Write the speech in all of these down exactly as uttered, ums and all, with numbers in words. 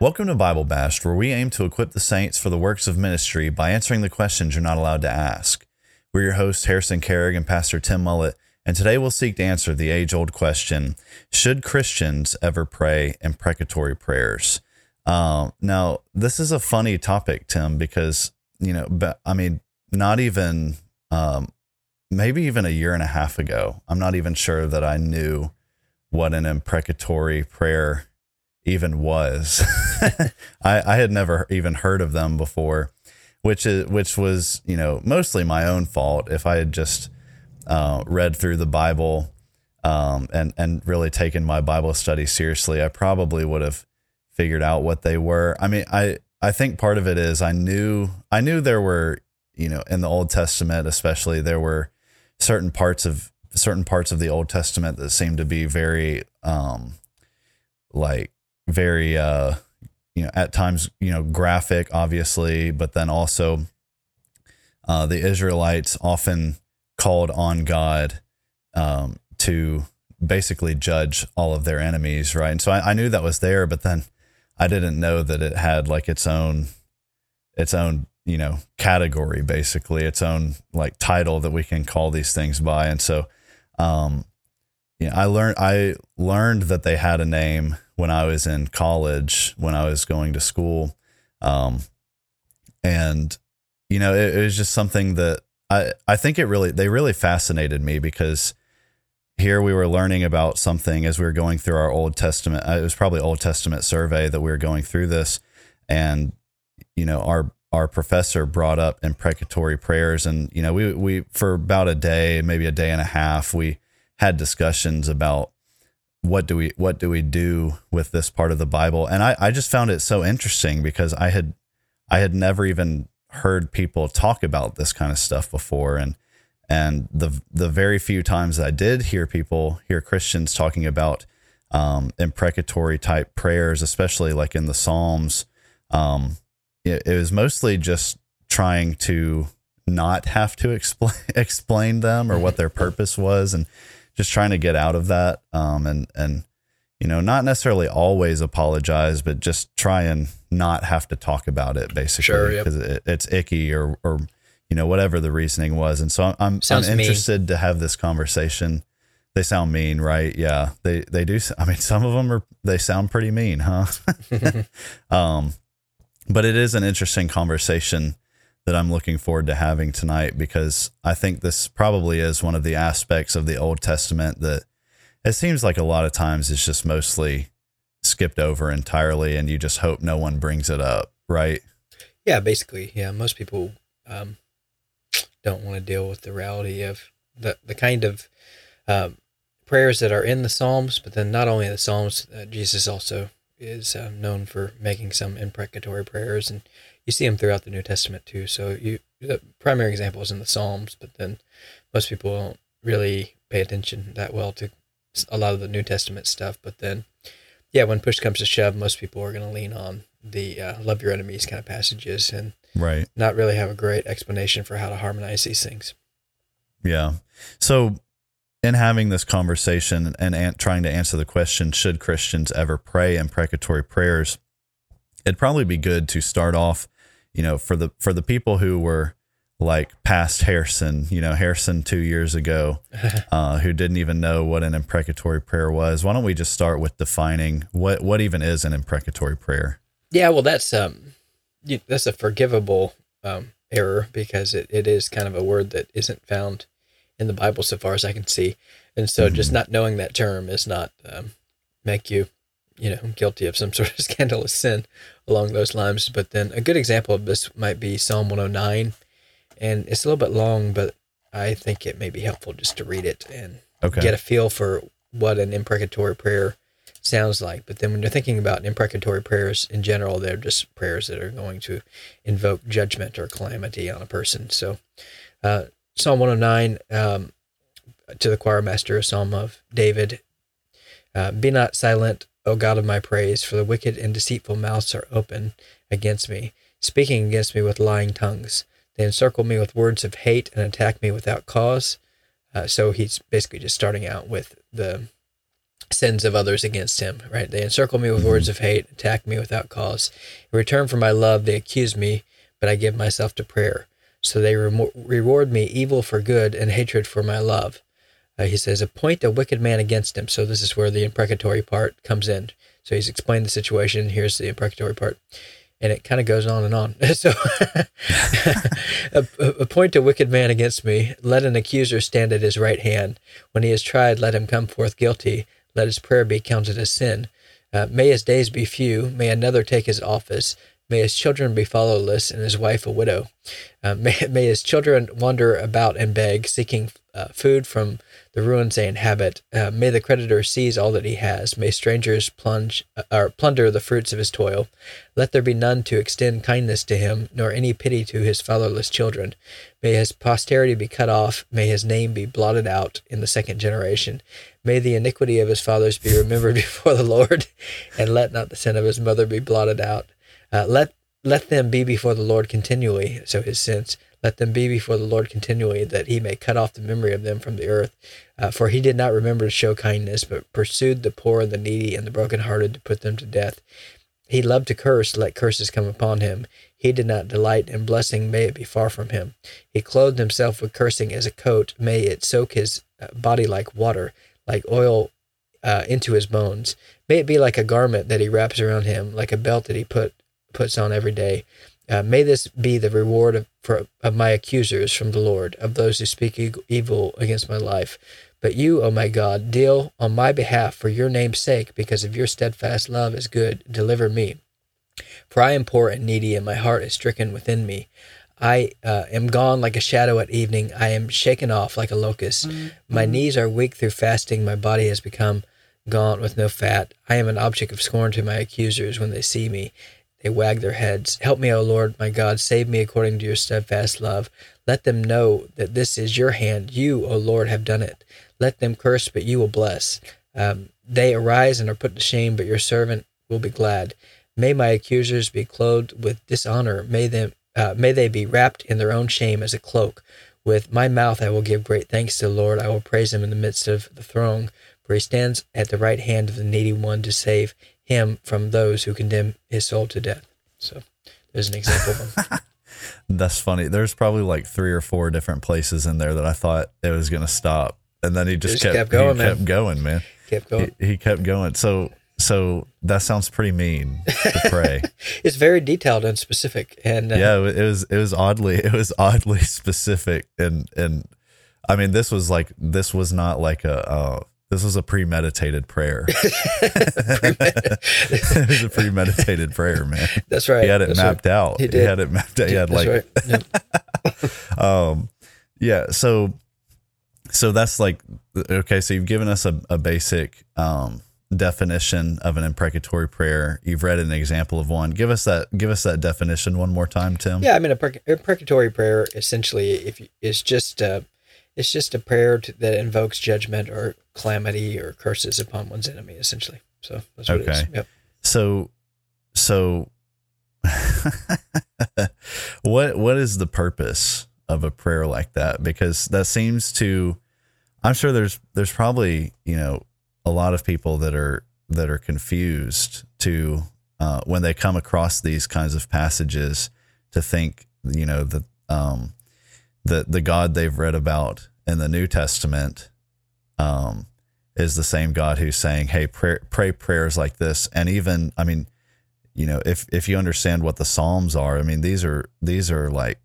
Welcome to Bible Bashed, where we aim to equip the saints for the works of ministry by answering the questions you're not allowed to ask. We're your hosts, Harrison Kerrig and Pastor Tim Mullett, and today we'll seek to answer the age-old question, should Christians ever pray imprecatory prayers? Um, now, this is a funny topic, Tim, because, you know, but, I mean, not even, um, maybe even a year and a half ago, I'm not even sure that I knew what an imprecatory prayer even was. I, I had never even heard of them before, which is, which was, you know, mostly my own fault. If I had just, uh, read through the Bible, um, and, and really taken my Bible study seriously, I probably would have figured out what they were. I mean, I, I think part of it is I knew, I knew there were, you know, in the Old Testament, especially, there were certain parts of certain parts of the Old Testament that seemed to be very, um, like, very, uh, you know, at times, you know, graphic, obviously, but then also, uh, the Israelites often called on God, um, to basically judge all of their enemies. Right. And so I, I knew that was there, but then I didn't know that it had like its own, its own, you know, category, basically its own like title that we can call these things by. And so, um, you know, I learned, I learned that they had a name when I was in college, when I was going to school. Um, and, you know, it, it was just something that I, I think it really, they really fascinated me, because here we were learning about something as we were going through our Old Testament. It was probably Old Testament survey that we were going through this. And, you know, our, our professor brought up imprecatory prayers. And, you know, we, we, for about a day, maybe a day and a half, we had discussions about, what do we, what do we do with this part of the Bible? And I, I just found it so interesting, because I had, I had never even heard people talk about this kind of stuff before. And, and the, the very few times I did hear people, hear Christians talking about, um, imprecatory type prayers, especially like in the Psalms, um, it, it was mostly just trying to not have to explain, explain them or what their purpose was. And, just trying to get out of that. Um, and, and, you know, not necessarily always apologize, but just try and not have to talk about it, basically. Sure, yep. Cause it, it's icky or, or, you know, whatever the reasoning was. And so I'm, I'm, I'm interested mean. to have this conversation. They sound mean, right? Yeah, they, they do. I mean, some of them are, they sound pretty mean, huh? um, but it is an interesting conversation that I'm looking forward to having tonight, because I think this probably is one of the aspects of the Old Testament that it seems like a lot of times it's just mostly skipped over entirely, and you just hope no one brings it up, right? Yeah, basically, yeah. Most people um, don't want to deal with the reality of the the kind of um, prayers that are in the Psalms, but then not only the Psalms, uh, Jesus also is uh, known for making some imprecatory prayers, and you see them throughout the New Testament too. So you, the primary example is in the Psalms, but then most people don't really pay attention that well to a lot of the New Testament stuff. But then yeah, when push comes to shove, most people are going to lean on the uh, love your enemies kind of passages and right. not really have a great explanation for how to harmonize these things. Yeah. So in having this conversation and an- trying to answer the question, should Christians ever pray imprecatory prayers? It'd probably be good to start off, you know, for the, for the people who were like past Harrison, you know, Harrison two years ago, uh, who didn't even know what an imprecatory prayer was. Why don't we just start with defining what, what even is an imprecatory prayer? Yeah, well, that's um, you, that's a forgivable um, error because it, it is kind of a word that isn't found in the Bible so far as I can see. And so mm-hmm. just not knowing that term is not um, make you, you know, guilty of some sort of scandalous sin along those lines. But then a good example of this might be Psalm one oh nine. And it's a little bit long, but I think it may be helpful just to read it and okay. get a feel for what an imprecatory prayer sounds like. But then when you're thinking about imprecatory prayers in general, they're just prayers that are going to invoke judgment or calamity on a person. So uh, Psalm one oh nine, um, to the choir master, a psalm of David, uh, be not silent, O God of my praise, for the wicked and deceitful mouths are open against me, speaking against me with lying tongues. They encircle me with words of hate and attack me without cause. Uh, so he's basically just starting out with the sins of others against him, right? They encircle me with mm-hmm. words of hate, attack me without cause. In return for my love, they accuse me, but I give myself to prayer. So they re- reward me evil for good and hatred for my love. Uh, he says, appoint a wicked man against him. So this is where the imprecatory part comes in. So he's explained the situation. Here's the imprecatory part. And it kind of goes on and on. So appoint a wicked man against me. Let an accuser stand at his right hand. When he is tried, let him come forth guilty. Let his prayer be counted as sin. Uh, may his days be few. May another take his office. May his children be fatherless and his wife a widow. Uh, may, may his children wander about and beg, seeking uh, food from the ruins they inhabit. Uh, may the creditor seize all that he has. May strangers plunge uh, or plunder the fruits of his toil. Let there be none to extend kindness to him, nor any pity to his fatherless children. May his posterity be cut off. May his name be blotted out in the second generation. May the iniquity of his fathers be remembered before the Lord, and let not the sin of his mother be blotted out. Uh, let let them be before the Lord continually, so his sins, let them be before the Lord continually, that he may cut off the memory of them from the earth. Uh, for he did not remember to show kindness, but pursued the poor and the needy and the brokenhearted to put them to death. He loved to curse, let curses come upon him. He did not delight in blessing, may it be far from him. He clothed himself with cursing as a coat, may it soak his body like water, like oil uh, into his bones. May it be like a garment that he wraps around him, like a belt that he put puts on every day. Uh, may this be the reward of, for, of my accusers from the Lord, of those who speak e- evil against my life. But you, O my God, deal on my behalf for your name's sake, because of your steadfast love is good. Deliver me. For I am poor and needy, and my heart is stricken within me. I uh, am gone like a shadow at evening. I am shaken off like a locust. Mm-hmm. My knees are weak through fasting. My body has become gaunt with no fat. I am an object of scorn to my accusers when they see me. They wag their heads. Help me, O Lord, my God. Save me according to your steadfast love. Let them know that this is your hand. You, O Lord, have done it. Let them curse, but you will bless. Um, they arise and are put to shame, but your servant will be glad. May my accusers be clothed with dishonor. May them, uh, may they be wrapped in their own shame as a cloak. With my mouth I will give great thanks to the Lord. I will praise him in the midst of the throng, for he stands at the right hand of the needy one to save him from those who condemn his soul to death. So there's an example of him. That's funny. There's probably like three or four different places in there that I thought it was going to stop. And then he just, just kept, kept going, he man. kept going, man. Kept going. He, he kept going. So, so that sounds pretty mean to pray. It's very detailed and specific. And uh, yeah, it was, it was oddly, it was oddly specific. And, and I mean, this was like, this was not like a, uh, This was a premeditated prayer. It was a premeditated prayer, man. That's right. He had it That's mapped right. out. He, did. he had it mapped out. He had That's like, right. yep. um, yeah. So, so that's like, okay. So you've given us a, a basic um, definition of an imprecatory prayer. You've read an example of one. Give us that. Give us that definition one more time, Tim. Yeah, I mean, a pre- imprecatory prayer essentially, if you, it's just. Uh, It's just a prayer to, that invokes judgment or calamity or curses upon one's enemy, essentially. So that's what okay. it is. Yep. So, so what, what is the purpose of a prayer like that? Because that seems to, I'm sure there's, there's probably, you know, a lot of people that are, that are confused to, uh, when they come across these kinds of passages, to think, you know, that, um, the, the God they've read about in the New Testament, um, is the same God who's saying, hey, pray, pray prayers like this. And even, I mean, you know, if, if you understand what the Psalms are, I mean, these are, these are like,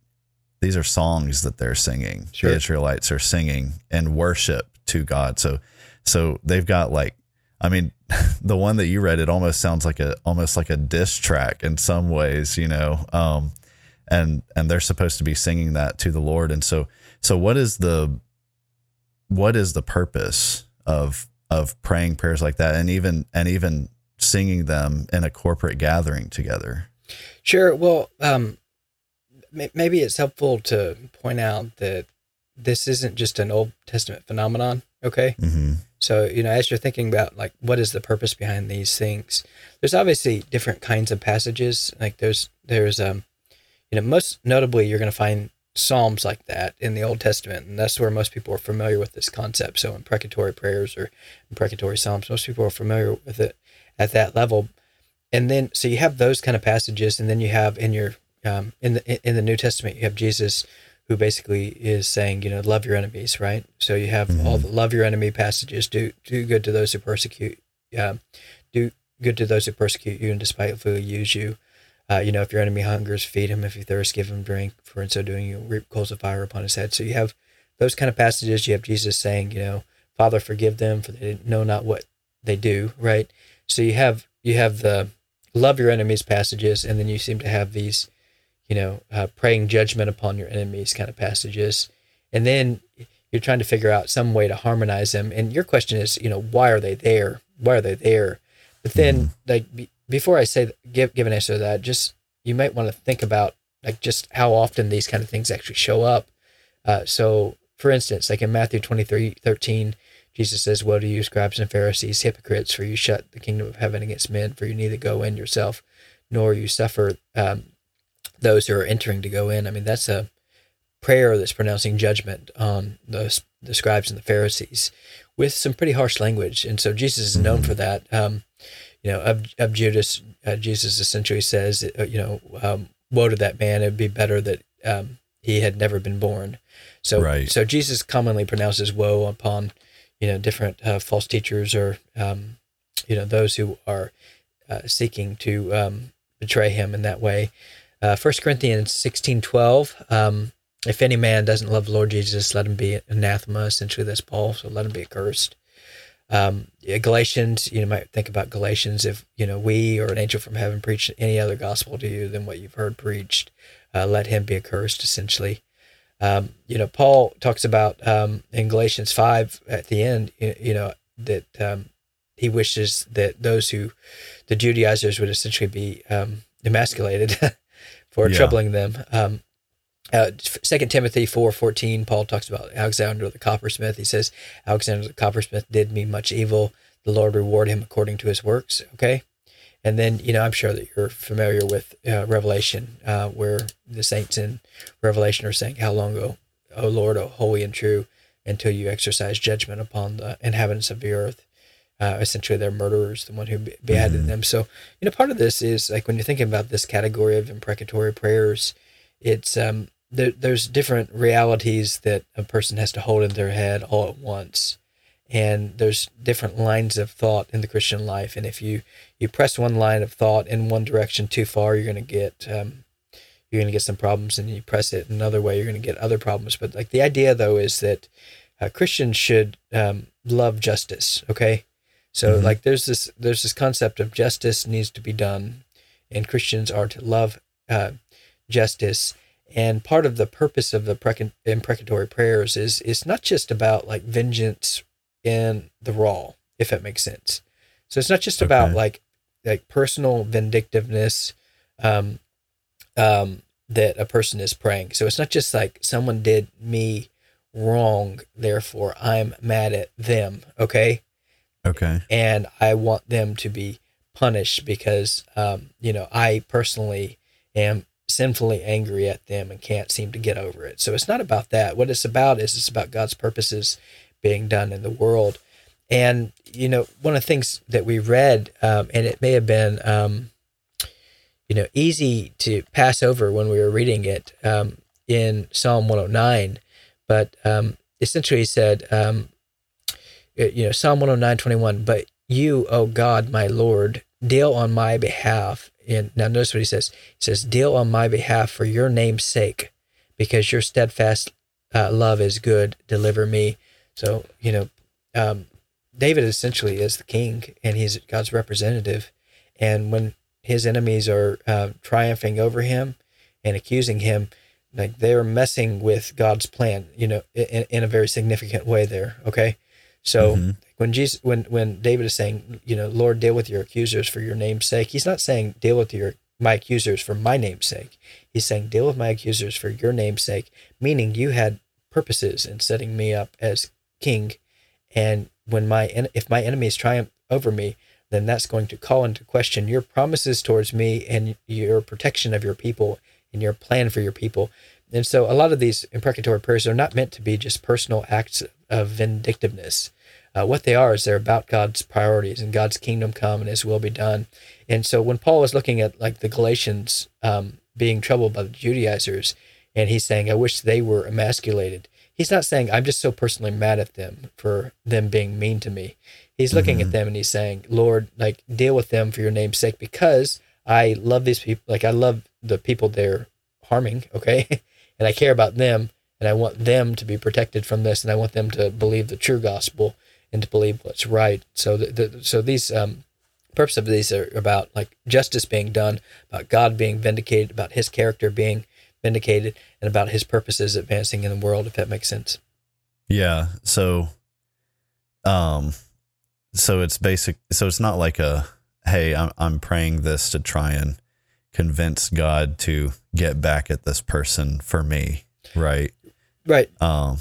these are songs that they're singing. Sure. The Israelites are singing in worship to God. So, so they've got like, I mean, the one that you read, it almost sounds like a, almost like a diss track in some ways, you know, um, and, and they're supposed to be singing that to the Lord. And so, so what is the, what is the purpose of, of praying prayers like that, and even, and even singing them in a corporate gathering together? Sure. Well, um, maybe it's helpful to point out that this isn't just an Old Testament phenomenon. Okay. Mm-hmm. So, you know, as you're thinking about like, what is the purpose behind these things? There's obviously different kinds of passages. Like there's, there's, um, you know, most notably you're going to find Psalms like that in the Old Testament, and that's where most people are familiar with this concept. So imprecatory prayers or imprecatory Psalms, most people are familiar with it at that level. And then, so you have those kind of passages, and then you have in your, um, in the, in the New Testament, you have Jesus who basically is saying, you know, love your enemies, right? So you have mm-hmm. all the love your enemy passages, do, do good to those who persecute, um, do good to those who persecute you and despitefully use you. Uh, you know, if your enemy hungers, feed him. If he thirsts, give him drink. For in so doing, you reap coals of fire upon his head. So you have those kind of passages. You have Jesus saying, you know, Father, forgive them, for they know not what they do, right? So you have you have the love your enemies passages, and then you seem to have these, you know, uh, praying judgment upon your enemies kind of passages. And then you're trying to figure out some way to harmonize them. And your question is, you know, why are they there? Why are they there? But then, like, before I say give give an answer to that, just you might want to think about like just how often these kind of things actually show up. Uh, so, for instance, like in Matthew twenty-three thirteen, Jesus says, "Woe to you, scribes and Pharisees, hypocrites! For you shut the kingdom of heaven against men. For you neither go in yourself, nor you suffer um, those who are entering to go in." I mean, that's a prayer that's pronouncing judgment on the the scribes and the Pharisees with some pretty harsh language, and so Jesus is known for that. Um, You know, of, of Judas, uh, Jesus essentially says, uh, you know, um, woe to that man. It'd be better that um, he had never been born. So, right. so Jesus commonly pronounces woe upon, you know, different uh, false teachers or, um, you know, those who are uh, seeking to um, betray him in that way. Uh, First Corinthians sixteen twelve, um, if any man doesn't love the Lord Jesus, let him be anathema. Essentially, that's Paul. So let him be accursed. Um, Galatians, you know, might think about Galatians. If, you know, we or an angel from heaven preached any other gospel to you than what you've heard preached, uh, let him be accursed, essentially. Um, you know, Paul talks about, um, in Galatians five at the end, you know, that, um, he wishes that those who, the Judaizers would essentially be, um, emasculated for yeah. troubling them. Um, Uh, Second Timothy four fourteen, Paul talks about Alexander the coppersmith. He says, Alexander the coppersmith did me much evil. The Lord reward him according to his works. Okay. And then, you know, I'm sure that you're familiar with uh, Revelation, uh, where the saints in Revelation are saying, how long, O, O Lord, O holy and true, until you exercise judgment upon the inhabitants of the earth. Uh, essentially, they're murderers, the one who beheaded mm-hmm. them. So, you know, part of this is like when you're thinking about this category of imprecatory prayers, it's, um, There, there's different realities that a person has to hold in their head all at once. And there's different lines of thought in the Christian life. And if you, you press one line of thought in one direction too far, you're going to get, um, you're going to get some problems, and you press it another way, you're going to get other problems. But like the idea though, is that uh, Christians should, um, love justice. Okay. So mm-hmm. like there's this, there's this concept of justice needs to be done, and Christians are to love, uh, justice. And part of the purpose of the prec- imprecatory prayers is it's not just about like vengeance in the raw, if it makes sense. So it's not just okay. about like like personal vindictiveness um, um, that a person is praying. So it's not just like someone did me wrong, therefore I'm mad at them. Okay, Okay. And I want them to be punished because, um, you know, I personally am sinfully angry at them and can't seem to get over it. So it's not about that. What it's about is it's about God's purposes being done in the world. And, you know, one of the things that we read, um, and it may have been, um, you know, easy to pass over when we were reading it um, in Psalm one oh nine, but um, essentially he said, um, you know, Psalm one oh nine, twenty-one, but you, O God, my Lord, deal on my behalf. And now notice what he says. He says, deal on my behalf for your name's sake, because your steadfast uh, love is good. Deliver me. So, you know, um, David essentially is the king, and he's God's representative. And when his enemies are uh, triumphing over him and accusing him, like they're messing with God's plan, you know, in, in a very significant way there. Okay. So mm-hmm. when Jesus, when, when David is saying, you know, Lord, deal with your accusers for your name's sake, he's not saying deal with your my accusers for my name's sake. He's saying deal with my accusers for your name's sake, meaning you had purposes in setting me up as king. And when my if my enemies triumph over me, then that's going to call into question your promises towards me and your protection of your people and your plan for your people. And so a lot of these imprecatory prayers are not meant to be just personal acts of vindictiveness. Uh, what they are is they're about God's priorities and God's kingdom come and his will be done. And so when Paul was looking at like the Galatians um, being troubled by the Judaizers, and he's saying, I wish they were emasculated. He's not saying, I'm just so personally mad at them for them being mean to me. He's looking mm-hmm. at them and he's saying, Lord, like deal with them for your name's sake, because I love these people. Like I love the people they're harming. Okay. And I care about them, and I want them to be protected from this, and I want them to believe the true gospel and to believe what's right. So, the, the, so these um, purpose of these are about like justice being done, about God being vindicated, about His character being vindicated, and about His purposes advancing in the world. If that makes sense. Yeah. So, um, so it's basic. So it's not like a hey, I'm I'm praying this to try and convince God to get back at this person for me. Right. Right. Um,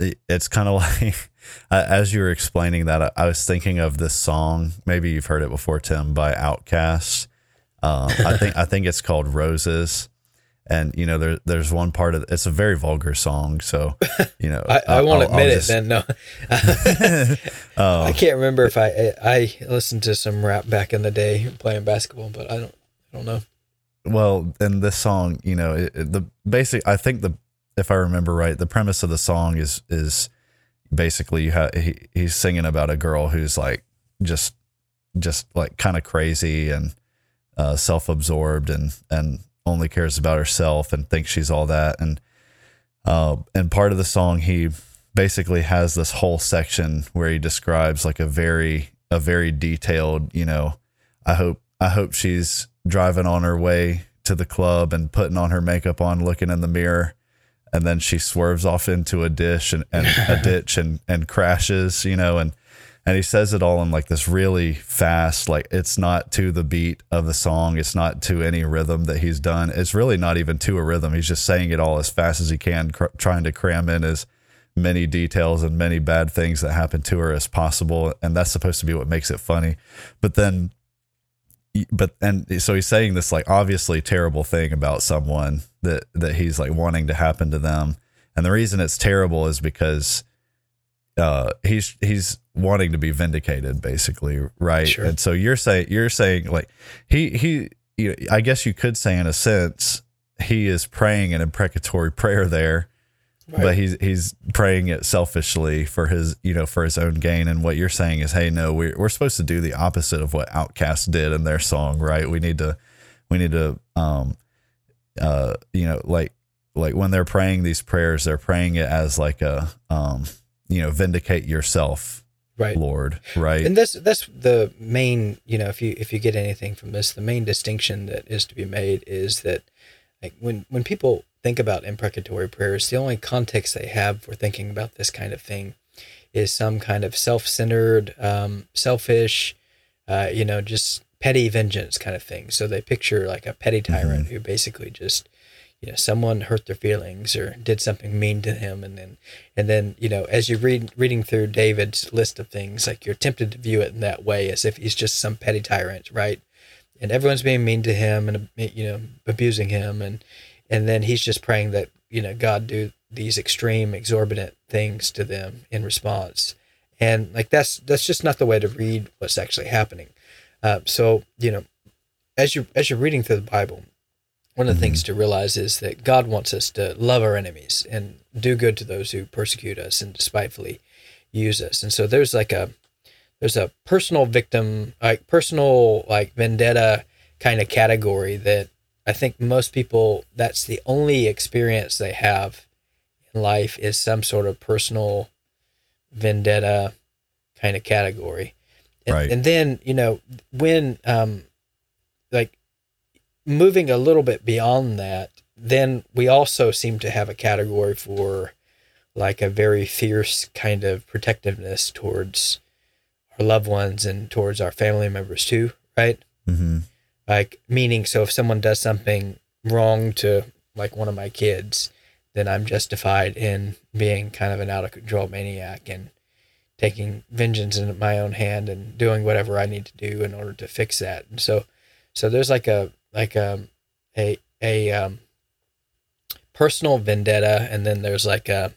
it, it's kind of like, as you were explaining that, I, I was thinking of this song, maybe you've heard it before, Tim, by Outkast. Um, I think, I think it's called Roses. And you know, there, there's one part of, it's a very vulgar song. So, you know, I, I won't I'll, admit I'll just... it then. No, um, I can't remember if I, I listened to some rap back in the day playing basketball, but I don't, I don't know. Well, in this song, you know, it, the basic, I think the, if I remember right, the premise of the song is, is basically you ha- he, he's singing about a girl who's like, just, just like kind of crazy and uh, self-absorbed and, and only cares about herself and thinks she's all that. And, uh, and part of the song, he basically has this whole section where he describes like a very, a very detailed, you know, I hope, I hope she's driving on her way to the club and putting on her makeup on, looking in the mirror. And then she swerves off into a dish and, and a ditch and, and crashes, you know, and, and he says it all in like this really fast, like it's not to the beat of the song. It's not to any rhythm that he's done. It's really not even to a rhythm. He's just saying it all as fast as he can, cr- trying to cram in as many details and many bad things that happened to her as possible. And that's supposed to be what makes it funny. But then, But and so he's saying this like obviously terrible thing about someone that that he's like wanting to happen to them, and the reason it's terrible is because uh, he's he's wanting to be vindicated basically, right? Sure. And so you're saying you're saying like he he you know, I guess you could say in a sense he is praying an imprecatory prayer there, right. But he's he's praying it selfishly for his you know for his own gain. And what you're saying is, hey, no, we're we're supposed to do the opposite of what Outkast did in their song, right? We need to we need to um uh you know like like when they're praying these prayers, they're praying it as like a um you know vindicate yourself, right, Lord, right? And that's that's the main you know if you if you get anything from this, the main distinction that is to be made is that like when when people think about imprecatory prayers, the only context they have for thinking about this kind of thing is some kind of self-centered, um, selfish, uh, you know, just petty vengeance kind of thing. So they picture like a petty tyrant mm-hmm. who basically just, you know, someone hurt their feelings or did something mean to him. And then, and then, you know, as you're read, reading through David's list of things, like you're tempted to view it in that way as if he's just some petty tyrant, right? And everyone's being mean to him and, you know, abusing him. And, and then he's just praying that, you know, God do these extreme, exorbitant things to them in response. And like, that's, that's just not the way to read what's actually happening. Uh, so, you know, as you, as you're reading through the Bible, one of the things to realize is that God wants us to love our enemies and do good to those who persecute us and despitefully use us. And so there's like a, there's a personal victim, like personal, like vendetta kind of category that I think most people, that's the only experience they have in life is some sort of personal vendetta kind of category. And, right. and then, you know, when, um, like, moving a little bit beyond that, then we also seem to have a category for like a very fierce kind of protectiveness towards our loved ones and towards our family members too, right? Mm-hmm. Like, meaning, so if someone does something wrong to like one of my kids, then I'm justified in being kind of an out of control maniac and taking vengeance into my own hand and doing whatever I need to do in order to fix that. And so, so there's like a, like um, a a um, personal vendetta, and then there's like a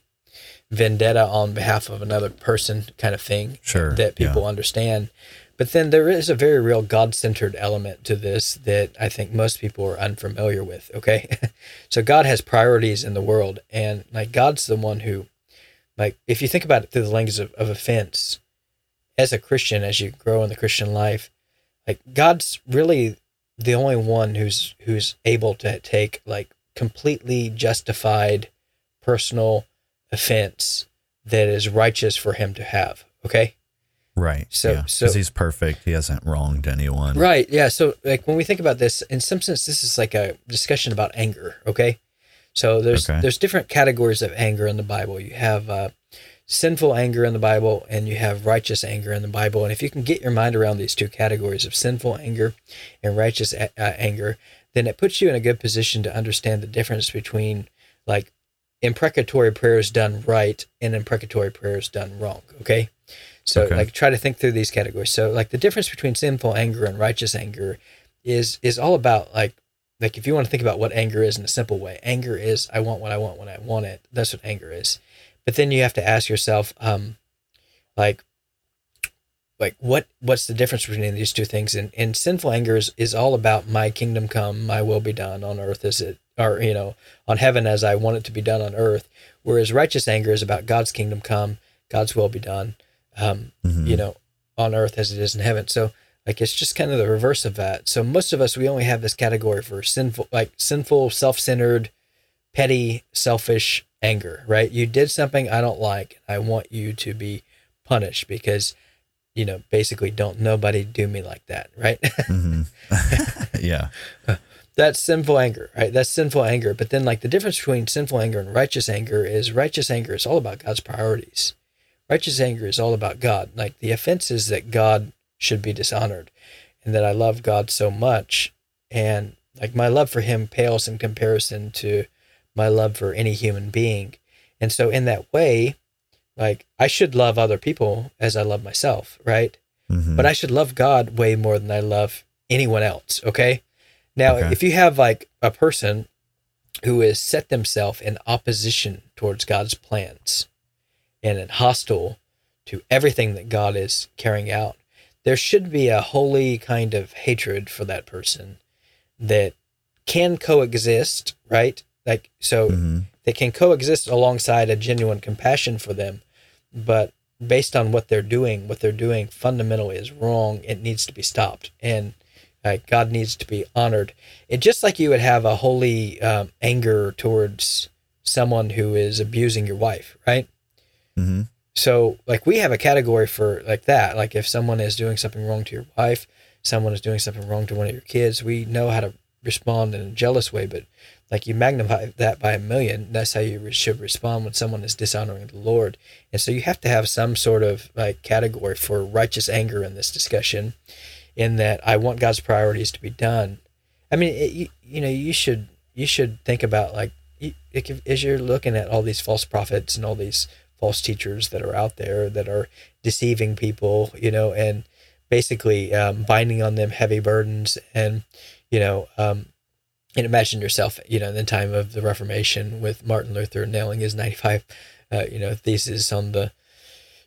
vendetta on behalf of another person kind of thing, sure, that people yeah. understand. But then there is a very real God-centered element to this that I think most people are unfamiliar with, okay? So God has priorities in the world, and like God's the one who, like, if you think about it through the lens of, of offense, as a Christian, as you grow in the Christian life, like God's really the only one who's who's able to take like completely justified personal offense that is righteous for him to have. Okay. Right. So, yeah. so he's perfect. He hasn't wronged anyone. Right. Yeah. So like when we think about this, in some sense, this is like a discussion about anger. Okay. So there's, okay. there's different categories of anger in the Bible. You have uh sinful anger in the Bible, and you have righteous anger in the Bible. And if you can get your mind around these two categories of sinful anger and righteous a- uh, anger, then it puts you in a good position to understand the difference between like imprecatory prayers done right and imprecatory prayers done wrong. Okay. So okay. like try to think through these categories. So like the difference between sinful anger and righteous anger is, is all about like, like if you want to think about what anger is in a simple way, anger is, I want what I want when I want it. That's what anger is. But then you have to ask yourself, um, like, like what, what's the difference between these two things? And, and sinful anger is, is all about my kingdom come, my will be done on earth as it, or, you know, on heaven as I want it to be done on earth. Whereas righteous anger is about God's kingdom come, God's will be done, um, mm-hmm. you know, on earth as it is in heaven. So like, it's just kind of the reverse of that. So most of us, we only have this category for sinful, like sinful, self-centered, petty, selfish anger, right? You did something I don't like. I want you to be punished because, you know, basically don't nobody do me like that, right? Mm-hmm. Yeah. That's sinful anger, right? That's sinful anger. But then like the difference between sinful anger and righteous anger is righteous anger is all about God's priorities. Righteous anger is all about God. Like the offense is that God should be dishonored and that I love God so much. And like my love for him pales in comparison to my love for any human being. And so in that way, like I should love other people as I love myself, right? Mm-hmm. But I should love God way more than I love anyone else, okay? Now, okay. if you have like a person who has set themselves in opposition towards God's plans and in hostile to everything that God is carrying out, there should be a holy kind of hatred for that person that can coexist, right? Like, so mm-hmm. they can coexist alongside a genuine compassion for them, but based on what they're doing, what they're doing fundamentally is wrong. It needs to be stopped. And like God needs to be honored. It just like you would have a holy um, anger towards someone who is abusing your wife, right? Mm-hmm. So like we have a category for like that. Like if someone is doing something wrong to your wife, someone is doing something wrong to one of your kids, we know how to respond in a jealous way, but like you magnify that by a million. That's how you re- should respond when someone is dishonoring the Lord. And so you have to have some sort of like category for righteous anger in this discussion, in that I want God's priorities to be done. I mean, it, you, you know, you should you should think about, like, as you're looking at all these false prophets and all these false teachers that are out there that are deceiving people, you know, and basically um, binding on them heavy burdens, and, you know, um, and imagine yourself, you know, in the time of the Reformation with Martin Luther nailing his ninety-five, uh, you know, theses on the,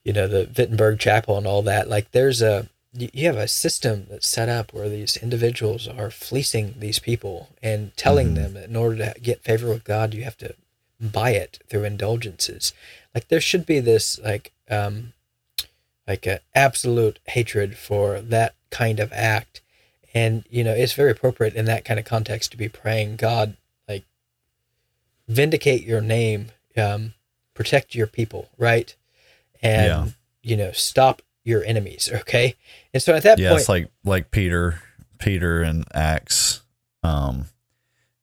you know, the Wittenberg chapel and all that. Like, there's a, you have a system that's set up where these individuals are fleecing these people and telling mm-hmm. them that in order to get favor with God, you have to buy it through indulgences. Like, there should be this, like, um, like a absolute hatred for that kind of act. And, you know, it's very appropriate in that kind of context to be praying, God, like, vindicate your name, um, protect your people. Right. And, yeah. you know, stop your enemies. Okay. And so at that yeah, point, it's like, like Peter, Peter in Acts, um,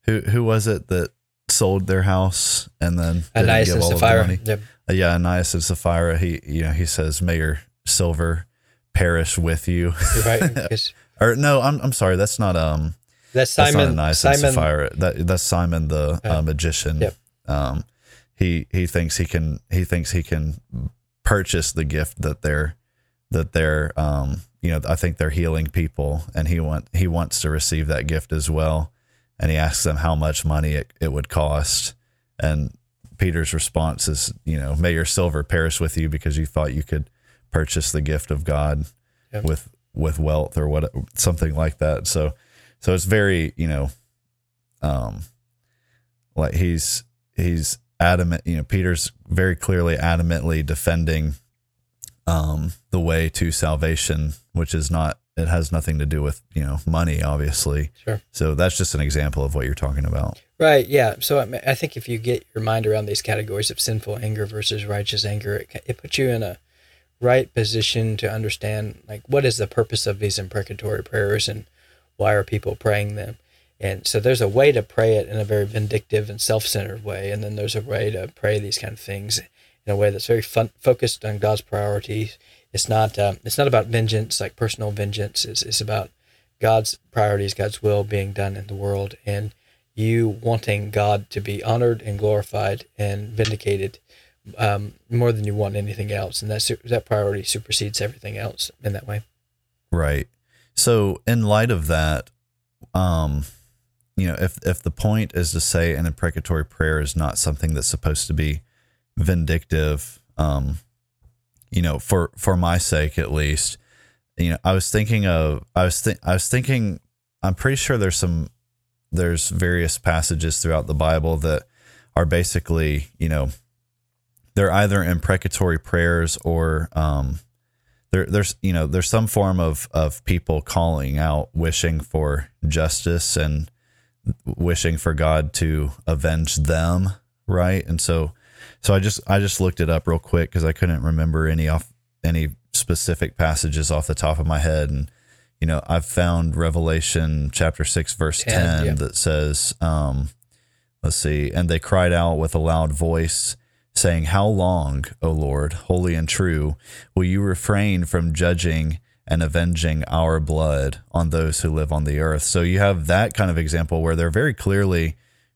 who, who was it that sold their house and then Ananias and Sapphira? Yep. Uh, yeah. Ananias and Sapphira. He, you know, he says, may your silver perish with you. Right. or no, I'm, I'm sorry. That's not, um, that's Simon, that's Ananias Simon, and Sapphira. That, that's Simon, the uh, uh, magician. Yep. Um, he, he thinks he can, he thinks he can purchase the gift that they're, that they're, um, you know, I think they're healing people, and he want, he wants to receive that gift as well. And he asks them how much money it, it would cost. And Peter's response is, you know, may your silver perish with you because you thought you could purchase the gift of God yep. with, with wealth or what, something like that. So, so it's very, you know, um, like he's, he's adamant, you know, Peter's very clearly adamantly defending Um, the way to salvation, which is not, it has nothing to do with, you know, money, obviously. Sure. So that's just an example of what you're talking about. Right. Yeah. So I think if you get your mind around these categories of sinful anger versus righteous anger, it, it puts you in a right position to understand, like, what is the purpose of these imprecatory prayers and why are people praying them? And so there's a way to pray it in a very vindictive and self-centered way. And then there's a way to pray these kind of things in a way that's very fun, focused on God's priorities. It's not um, it's not about vengeance, like personal vengeance. It's, it's about God's priorities, God's will being done in the world, and you wanting God to be honored and glorified and vindicated um, more than you want anything else. And that, that priority supersedes everything else in that way. Right. So in light of that, um, you know, if, if the point is to say an imprecatory prayer is not something that's supposed to be vindictive, um, you know, for, for my sake, at least, you know, I was thinking of, I was think, I was thinking, I'm pretty sure there's some, there's various passages throughout the Bible that are basically, you know, they're either imprecatory prayers or, um, there, there's, you know, there's some form of, of people calling out, wishing for justice and wishing for God to avenge them. Right. And so, So I just I just looked it up real quick because I couldn't remember any off any specific passages off the top of my head, and you know I've found Revelation chapter six verse ten, ten yeah. that says, um, let's see, and they cried out with a loud voice, saying, "How long, O Lord, holy and true, will you refrain from judging and avenging our blood on those who live on the earth?" So you have that kind of example where they're very clearly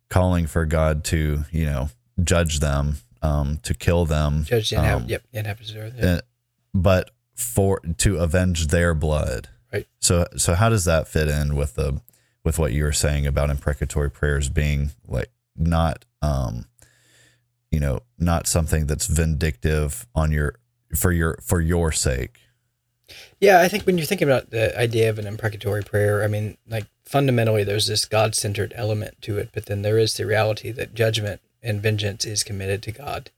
calling for God to you know judge them. Um, to kill them, judge and um, have, yep, and have deserved, yep. and, but for to avenge their blood, right? So, so how does that fit in with the with what you were saying about imprecatory prayers being like not, um, you know, not something that's vindictive on your for your for your sake? Yeah, I think when you're thinking about the idea of an imprecatory prayer, I mean, like fundamentally, there's this God-centered element to it, but then there is the reality that judgment and vengeance is committed to God.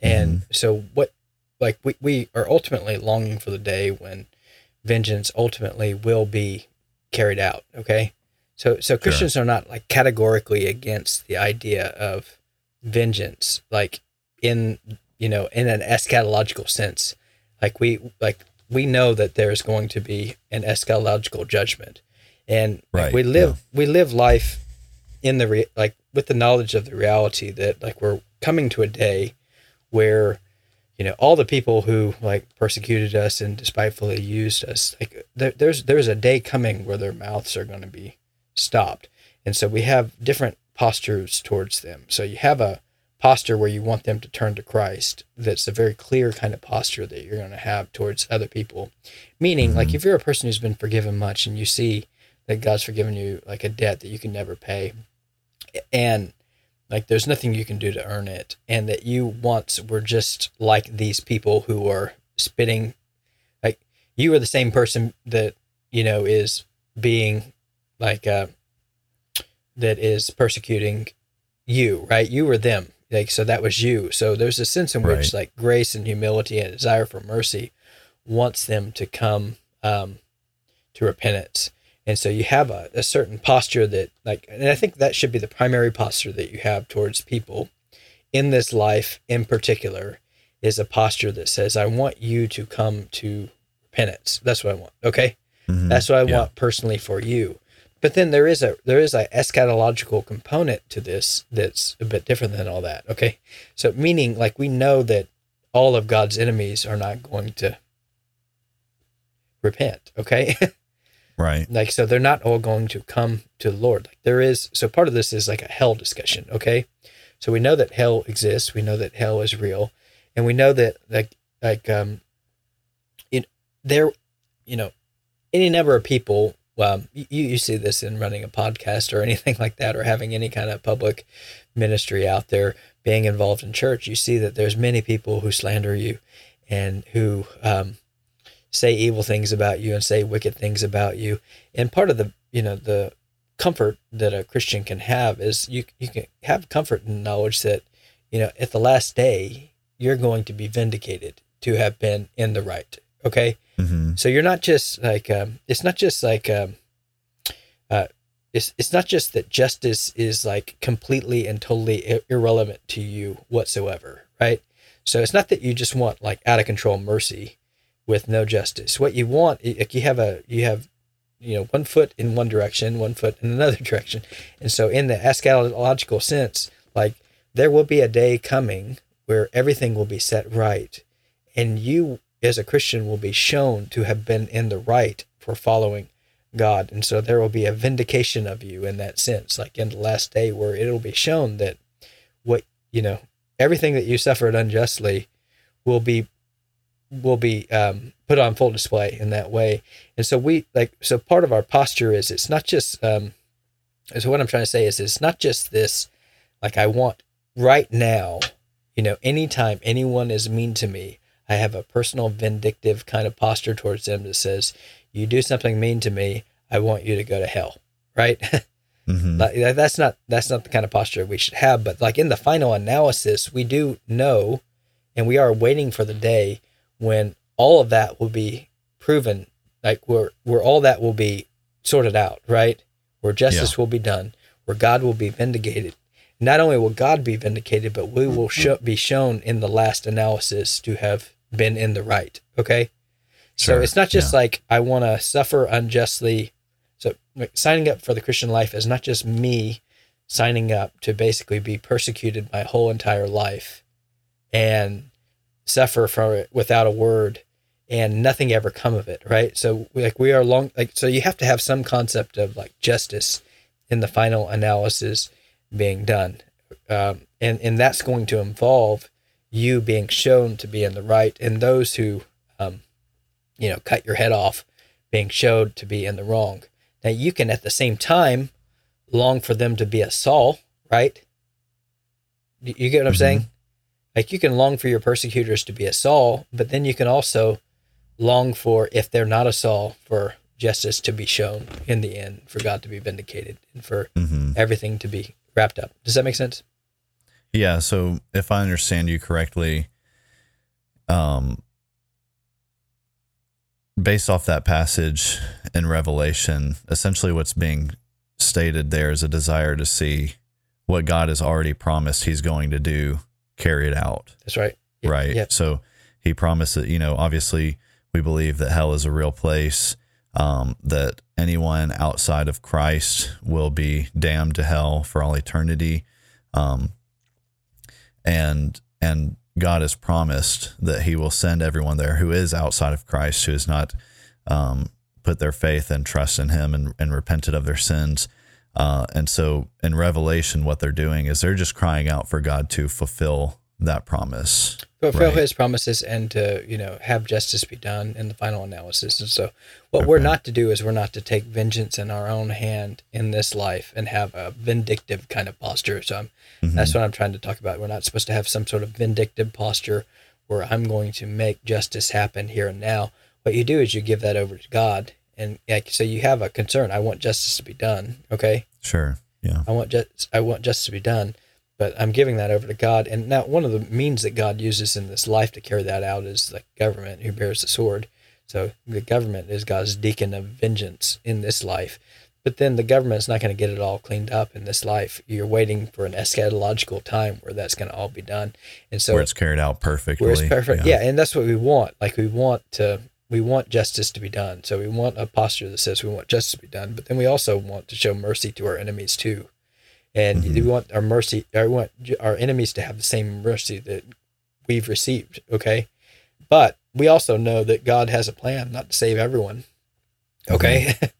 And mm-hmm. so what, like we, we are ultimately longing for the day when vengeance ultimately will be carried out. Okay. So, so Christians sure. are not like categorically against the idea of vengeance, like in, you know, in an eschatological sense, like we, like we know that there's going to be an eschatological judgment, and right. like we live, yeah. we live life in the re- like with the knowledge of the reality that like we're coming to a day where, you know, all the people who like persecuted us and despitefully used us, like there, there's, there's a day coming where their mouths are going to be stopped. And so we have different postures towards them. So you have a posture where you want them to turn to Christ. That's a very clear kind of posture that you're going to have towards other people. Meaning, mm-hmm. like if you're a person who's been forgiven much and you see that God's forgiven you like a debt that you can never pay, and like there's nothing you can do to earn it, and that you once were just like these people who are spitting, like you are the same person that, you know, is being like, uh, that is persecuting you, right? You were them. Like, so that was you. So there's a sense in which right. like grace and humility and desire for mercy wants them to come um, to repentance. And so you have a, a certain posture that like, and I think that should be the primary posture that you have towards people in this life in particular, is a posture that says, I want you to come to repentance. That's what I want. Okay. Mm-hmm. That's what I yeah. want personally for you. But then there is a there is a eschatological component to this that's a bit different than all that, okay? So meaning, like, we know that all of God's enemies are not going to repent, okay? Right. Like, so they're not all going to come to the Lord. Like, there is, so part of this is like a hell discussion, okay? So we know that hell exists. We know that hell is real. And we know that, like, like um, it, there, you know, any number of people... Well, you, you see this in running a podcast or anything like that, or having any kind of public ministry out there, being involved in church. You see that there's many people who slander you and who um, say evil things about you and say wicked things about you. And part of the, you know, the comfort that a Christian can have is you, you can have comfort in knowledge that, you know, at the last day, you're going to be vindicated to have been in the right. Okay. Mm-hmm. So you're not just like, um, it's not just like, um, uh, it's, it's not just that justice is like completely and totally ir- irrelevant to you whatsoever. Right. So it's not that you just want like out of control mercy with no justice. What you want, like you have a, you have, you know, one foot in one direction, one foot in another direction. And so in the eschatological sense, like there will be a day coming where everything will be set right. And you, as a Christian, will be shown to have been in the right for following God. And so there will be a vindication of you in that sense, like in the last day, where it'll be shown that what, you know, everything that you suffered unjustly will be, will be um, put on full display in that way. And so we like, so part of our posture is it's not just, um, so what I'm trying to say is it's not just this, like I want right now, you know, anytime anyone is mean to me, I have a personal vindictive kind of posture towards them that says, you do something mean to me, I want you to go to hell. Right. Mm-hmm. Like, that's not, that's not the kind of posture we should have, but like in the final analysis, we do know, and we are waiting for the day when all of that will be proven, like where, where all that will be sorted out, right? Where justice yeah. will be done, where God will be vindicated. Not only will God be vindicated, but we will show, be shown in the last analysis to have been in the right. Okay. Sure. So it's not just yeah. like, I want to suffer unjustly. So like, signing up for the Christian life is not just me signing up to basically be persecuted my whole entire life and suffer from it without a word and nothing ever come of it. Right. So like we are long, like, so you have to have some concept of like justice in the final analysis being done. Um, and, and that's going to involve you being shown to be in the right, and those who, um, you know, cut your head off being showed to be in the wrong. Now you can at the same time long for them to be a Saul, right? You get what I'm mm-hmm. saying? Like you can long for your persecutors to be a Saul, but then you can also long for, if they're not a Saul, for justice to be shown in the end, for God to be vindicated, and for mm-hmm. everything to be wrapped up. Does that make sense? Yeah, so if I understand you correctly, um, based off that passage in Revelation, essentially what's being stated there is a desire to see what God has already promised he's going to do, carry it out. That's right. Yep. Right. Yep. So he promised that, you know, obviously we believe that hell is a real place, um, that anyone outside of Christ will be damned to hell for all eternity. Um And and God has promised that he will send everyone there who is outside of Christ, who has not um, put their faith and trust in him and, and repented of their sins, Uh, and so in Revelation, what they're doing is they're just crying out for God to fulfill that promise. Fulfill right? his promises and to, you know, have justice be done in the final analysis. And so what okay. we're not to do is we're not to take vengeance in our own hand in this life and have a vindictive kind of posture. So I'm, mm-hmm. that's what I'm trying to talk about. We're not supposed to have some sort of vindictive posture where I'm going to make justice happen here and now. What you do is you give that over to God. And like, so you have a concern. I want justice to be done. Okay. Sure. Yeah. I want just, I want justice to be done, but I'm giving that over to God. And now one of the means that God uses in this life to carry that out is the government who bears the sword. So the government is God's deacon of vengeance in this life, but then the government's not going to get it all cleaned up in this life. You're waiting for an eschatological time where that's going to all be done. And so where it's carried out perfectly. Where it's perfect. Yeah. yeah. And that's what we want. Like we want to, We want justice to be done. So we want a posture that says we want justice to be done, but then we also want to show mercy to our enemies too. And mm-hmm. we want our mercy, or we want our enemies to have the same mercy that we've received. Okay. But we also know that God has a plan not to save everyone. Okay. Mm-hmm.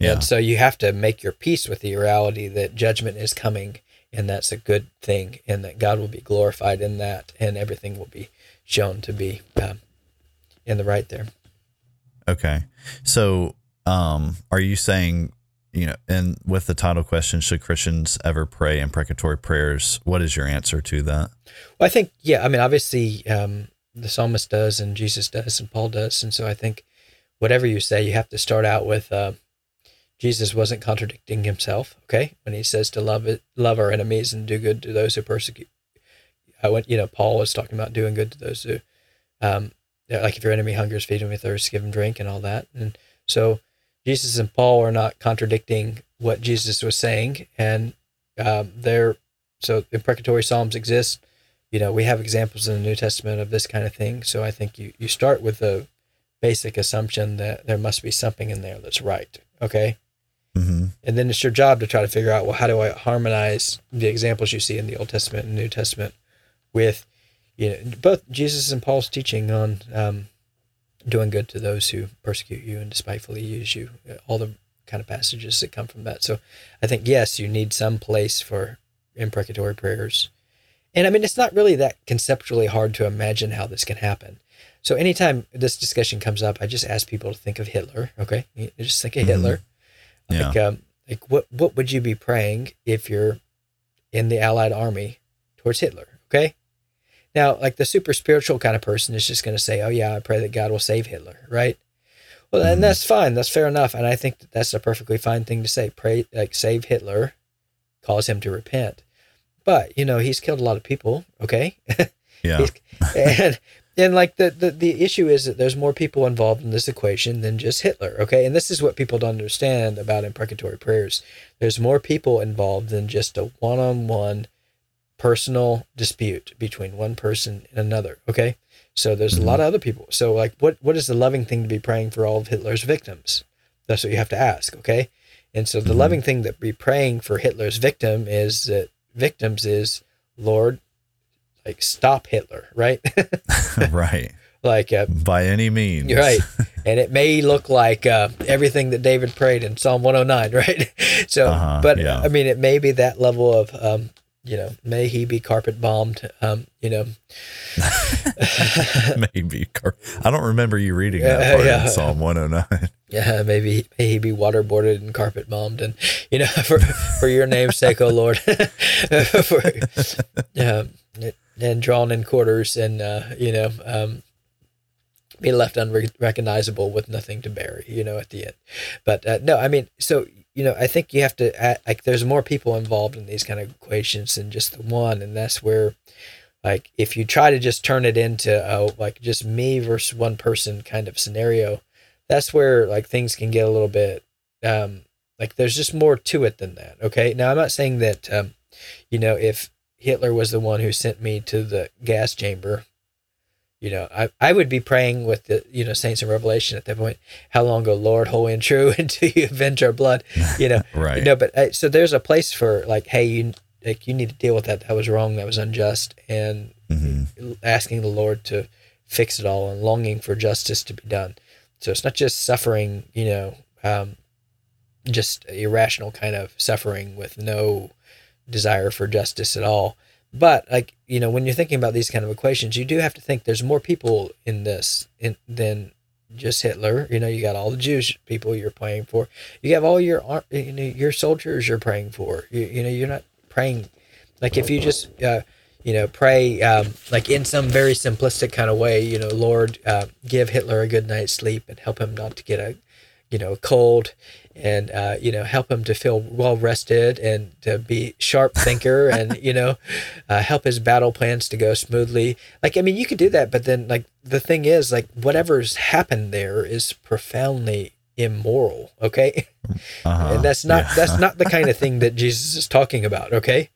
Yeah. And so you have to make your peace with the reality that judgment is coming, and that's a good thing, and that God will be glorified in that, and everything will be shown to be um, in the right there. Okay. So, um, are you saying, you know, and with the title question, should Christians ever pray imprecatory prayers? What is your answer to that? Well, I think, yeah, I mean, obviously, um, the psalmist does, and Jesus does, and Paul does. And so I think whatever you say, you have to start out with, uh, Jesus wasn't contradicting himself. Okay. When he says to love it, love our enemies and do good to those who persecute. I went, you know, Paul was talking about doing good to those who, um, like if your enemy hungers, feed him; with thirst, give him drink, and all that. And so Jesus and Paul are not contradicting what Jesus was saying. And um, they're, so imprecatory psalms exist. You know, we have examples in the New Testament of this kind of thing. So I think you, you start with the basic assumption that there must be something in there that's right. Okay. Mm-hmm. And then it's your job to try to figure out, well, how do I harmonize the examples you see in the Old Testament and New Testament with, you know, both Jesus and Paul's teaching on um, doing good to those who persecute you and despitefully use you, all the kind of passages that come from that. So I think, yes, you need some place for imprecatory prayers. And I mean, it's not really that conceptually hard to imagine how this can happen. So anytime this discussion comes up, I just ask people to think of Hitler. Okay. You just think of mm-hmm. Hitler. Yeah. Like, um, like what, what would you be praying if you're in the Allied army towards Hitler? Okay. Now, like the super spiritual kind of person is just going to say, oh yeah, I pray that God will save Hitler, right? Well, mm-hmm. and that's fine. That's fair enough. And I think that that's a perfectly fine thing to say. Pray, like save Hitler, cause him to repent. But, you know, he's killed a lot of people, okay? Yeah. and, and like the, the, the issue is that there's more people involved in this equation than just Hitler, okay? And this is what people don't understand about imprecatory prayers. There's more people involved than just a one-on-one personal dispute between one person and another. Okay. So there's mm-hmm. a lot of other people. So like what, what is the loving thing to be praying for all of Hitler's victims? That's what you have to ask. Okay. And so the mm-hmm. loving thing that we're praying for Hitler's victim is that victims is Lord, like stop Hitler. Right. Right. Like uh, by any means. Right. And it may look like uh, everything that David prayed in Psalm one oh nine. Right. So, uh-huh, but yeah. I mean, it may be that level of, um, you know, may he be carpet bombed, um, you know. Maybe. Car- I don't remember you reading that part uh, yeah. in Psalm one oh nine. Yeah, maybe may he be waterboarded and carpet bombed. And, you know, for, for your name's sake, oh Lord, for, um, and drawn in quarters and, uh, you know, um, be left unrecognizable with nothing to bury, you know, at the end. But uh, no, I mean, so, you know, I think you have to, add, like, there's more people involved in these kind of equations than just the one. And that's where, like, if you try to just turn it into, a, like, just me versus one person kind of scenario, that's where, like, things can get a little bit, um, like, there's just more to it than that, okay? Now, I'm not saying that, um, you know, if Hitler was the one who sent me to the gas chamber, you know, I, I would be praying with the, you know, saints in Revelation at that point, how long, O Lord, holy and true, until you avenge our blood, you know, right. You know, but I, so there's a place for like, hey, you, like you need to deal with that. That was wrong. That was unjust. And mm-hmm. asking the Lord to fix it all and longing for justice to be done. So it's not just suffering, you know, um, just irrational kind of suffering with no desire for justice at all. But, like, you know, when you're thinking about these kind of equations, you do have to think there's more people in this in, than just Hitler. You know, you got all the Jewish people you're praying for. You have all your you know, your soldiers you're praying for. You, you know, you're not praying. Like, if you just, uh, you know, pray, um, like, in some very simplistic kind of way, you know, Lord, uh, give Hitler a good night's sleep and help him not to get a, you know, cold, and, uh, you know, help him to feel well-rested and to be sharp thinker and, you know, uh, help his battle plans to go smoothly. Like, I mean, you could do that, but then, like, the thing is, like, whatever's happened there is profoundly immoral, okay? Uh-huh. And that's not, yeah. that's not the kind of thing that Jesus is talking about, okay?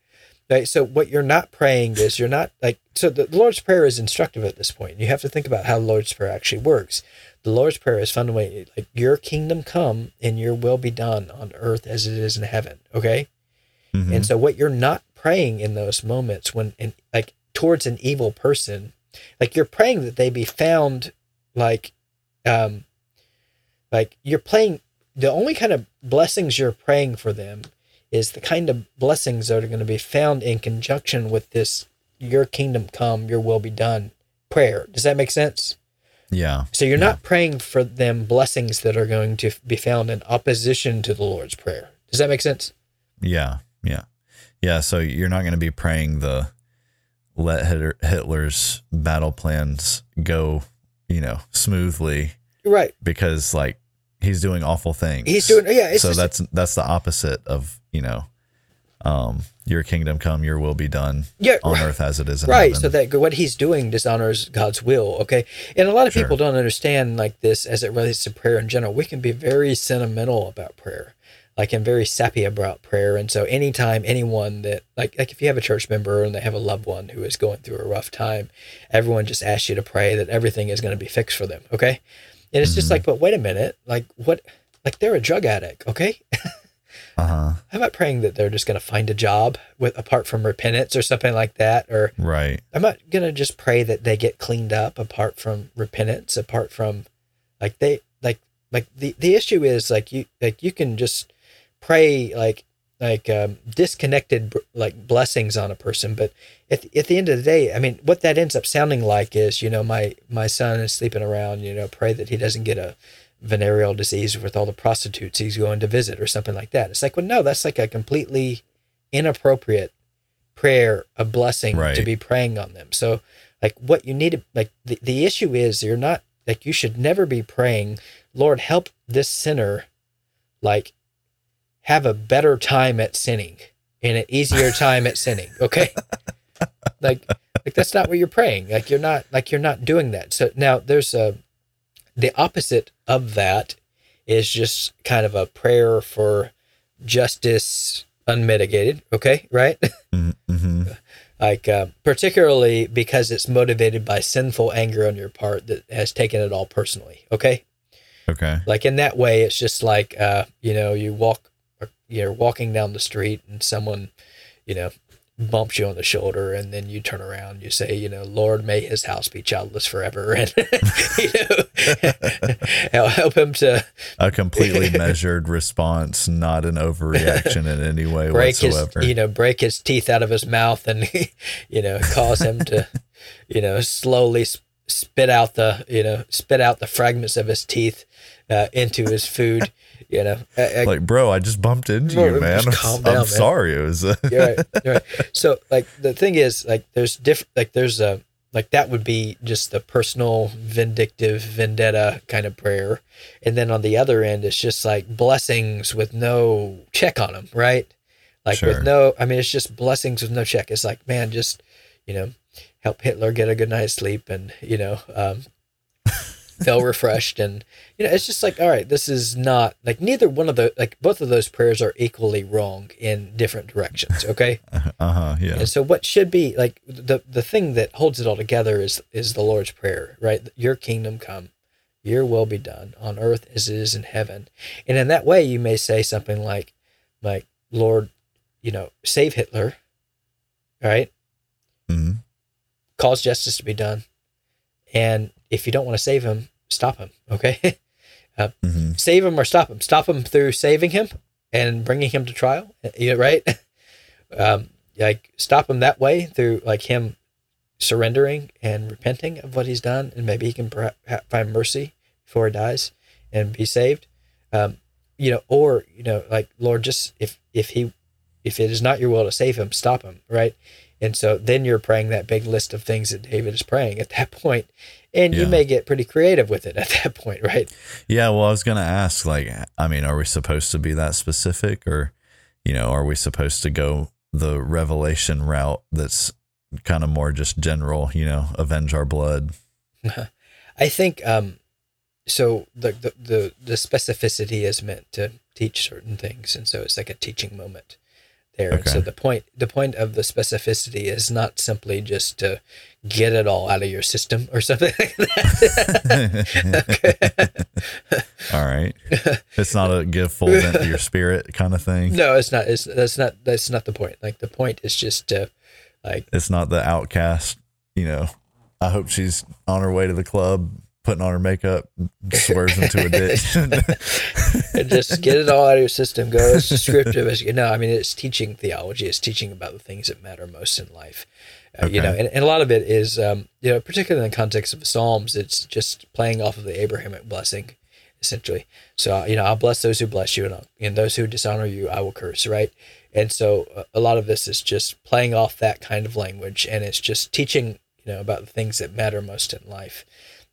Right? So what you're not praying is you're not, like, so the Lord's Prayer is instructive at this point. You have to think about how the Lord's Prayer actually works. The Lord's Prayer is fundamentally like, your kingdom come and your will be done on earth as it is in heaven. Okay. Mm-hmm. And so what you're not praying in those moments when, in, like, towards an evil person, like, you're praying that they be found, like, um, like you're praying, the only kind of blessings you're praying for them is the kind of blessings that are going to be found in conjunction with this, your kingdom come, your will be done prayer. Does that make sense? Yeah. So you're yeah. not praying for them blessings that are going to be found in opposition to the Lord's Prayer. Does that make sense? Yeah. Yeah. Yeah. So you're not going to be praying the let Hitler's battle plans go, you know, smoothly. Right. Because, like, he's doing awful things. He's doing, yeah. It's so just, that's, that's the opposite of, you know, um, your kingdom come, your will be done yeah, on right. earth as it is in right. heaven. Right, so that what he's doing dishonors God's will, okay? And a lot of sure. people don't understand, like, this as it relates to prayer in general. We can be very sentimental about prayer, like, and very sappy about prayer. And so anytime anyone that, like, like if you have a church member and they have a loved one who is going through a rough time, everyone just asks you to pray that everything is going to be fixed for them, okay? And it's mm-hmm. just like, but wait a minute, like, what, like, they're a drug addict, okay? Uh-huh. How about praying that they're just going to find a job with, apart from repentance or something like that? Or right. I'm not going to just pray that they get cleaned up apart from repentance, apart from like they, like, like the, the issue is like you, like you can just pray like, like um, disconnected, like blessings on a person. But at the, at the end of the day, I mean, what that ends up sounding like is, you know, my, my son is sleeping around, you know, pray that he doesn't get a venereal disease with all the prostitutes he's going to visit or something like that. It's like, well, no, that's like a completely inappropriate prayer, a blessing right. to be praying on them. So like what you need to, like the, the issue is you're not like, you should never be praying, Lord, help this sinner, like have a better time at sinning and an easier time at sinning. Okay. Like, like that's not what you're praying. Like you're not, like you're not doing that. So now there's a, the opposite of that is just kind of a prayer for justice unmitigated. Okay. Right. Mm-hmm. Like, uh, particularly because it's motivated by sinful anger on your part that has taken it all personally. Okay. Okay. Like in that way, it's just like, uh, you know, you walk, you're walking down the street and someone, you know, bumps you on the shoulder and then you turn around and you say, you know, Lord, may his house be childless forever. And, you know, help him to... A completely measured response, not an overreaction in any way break whatsoever. His, you know, break his teeth out of his mouth and, you know, cause him to, you know, slowly spit out the, you know, spit out the fragments of his teeth uh, into his food. You know, I, I, like, bro, I just bumped into bro, you, man. I'm, down, I'm sorry. Man. It was, a... you're right, you're right. So like, the thing is like, there's different, like there's a, like that would be just the personal vindictive vendetta kind of prayer. And then on the other end, it's just like blessings with no check on them. Right. Like sure. with no, I mean, it's just blessings with no check. It's like, man, just, you know, help Hitler get a good night's sleep and, you know, um, feel refreshed. And, you know, it's just like, all right, this is not like neither one of the, like both of those prayers are equally wrong in different directions. Okay. Uh-huh. Yeah. And so what should be like the, the thing that holds it all together is, is the Lord's Prayer, right? Your kingdom come, your will be done on earth as it is in heaven. And in that way, you may say something like, like, Lord, you know, save Hitler. Right. Mm-hmm. Cause justice to be done. And if you don't want to save him, stop him. Okay. Uh, mm-hmm. Save him or stop him. Stop him through saving him and bringing him to trial, right? um, like stop him that way through like him surrendering and repenting of what he's done, and maybe he can find mercy before he dies and be saved. Um, you know, or you know, like Lord, just if if he if it is not your will to save him, stop him, right? And so then you're praying that big list of things that David is praying at that point, and yeah. you may get pretty creative with it at that point, right? Yeah. Well, I was going to ask, like, I mean, are we supposed to be that specific, or, you know, are we supposed to go the revelation route that's kind of more just general, you know, avenge our blood? I think, um, so the, the, the, the specificity is meant to teach certain things. And so it's like a teaching moment. There. Okay. And so the point the point of the specificity is not simply just to get it all out of your system or something like that. Okay. All right. It's not a give full vent to your spirit kind of thing. No, it's not. It's that's not that's not the point. Like the point is just to like it's not the outcast, you know. I hope she's on her way to the club, putting on her makeup, swerves into a ditch. And just get it all out of your system. Go as descriptive as you know. I mean, it's teaching theology. It's teaching about the things that matter most in life. Uh, okay. You know, and, and a lot of it is, um, you know, particularly in the context of the Psalms, it's just playing off of the Abrahamic blessing, essentially. So, you know, I'll bless those who bless you, and, I'll, and those who dishonor you, I will curse, right? And so uh, a lot of this is just playing off that kind of language, and it's just teaching, you know, about the things that matter most in life.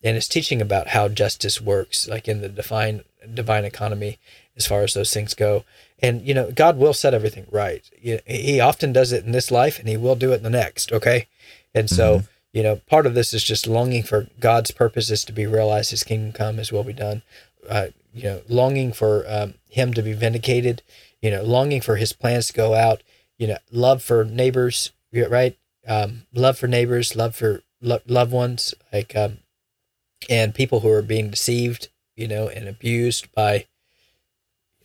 And it's teaching about how justice works, like in the divine, divine economy, as far as those things go. And, you know, God will set everything right. He often does it in this life, and he will do it in the next, okay? And so, mm-hmm. you know, part of this is just longing for God's purposes to be realized, his kingdom come, his will be done. Uh, you know, longing for um, him to be vindicated, you know, longing for his plans to go out, you know, love for neighbors, right? Um, love for neighbors, love for lo- loved ones, like... Um, and people who are being deceived, you know, and abused by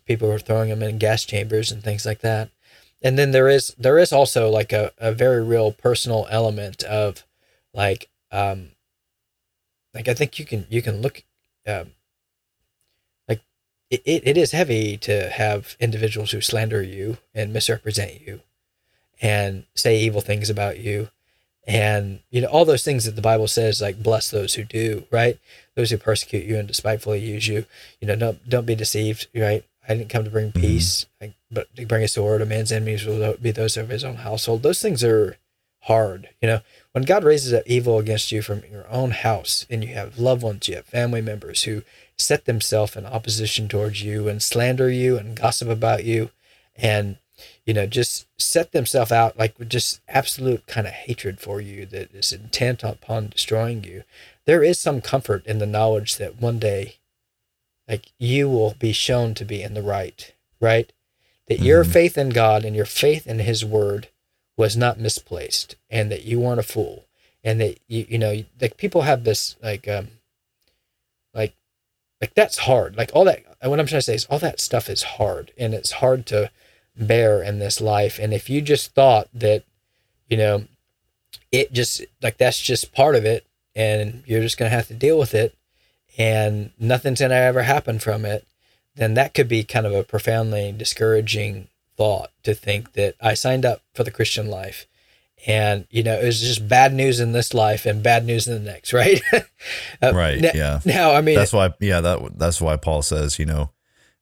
people who are throwing them in gas chambers and things like that. And then there is there is also like a, a very real personal element of like, um, like I think you can you can look, um, like it, it is heavy to have individuals who slander you and misrepresent you and say evil things about you. And, you know, all those things that the Bible says, like, bless those who do, right? Those who persecute you and despitefully use you, you know, don't, don't be deceived, right? I didn't come to bring peace, like, but to bring a sword. A man's enemies will be those of his own household. Those things are hard, you know? When God raises up evil against you from your own house, and you have loved ones, you have family members who set themselves in opposition towards you and slander you and gossip about you and, you know, just set themselves out like with just absolute kind of hatred for you that is intent upon destroying you. There is some comfort in the knowledge that one day, like, you will be shown to be in the right, right? That mm-hmm. your faith in God and your faith in his word was not misplaced, and that you weren't a fool, and that you, you know, like, people have this, like, um, like, like that's hard. Like, all that, what I'm trying to say is all that stuff is hard, and it's hard to bear in this life. And if you just thought that, you know, it just like that's just part of it, and you're just going to have to deal with it, and nothing's going to ever happen from it, then that could be kind of a profoundly discouraging thought, to think that I signed up for the Christian life, and, you know, it was just bad news in this life and bad news in the next, right? uh, right. Now, yeah. Now, I mean, that's why, yeah, that that's why Paul says, you know,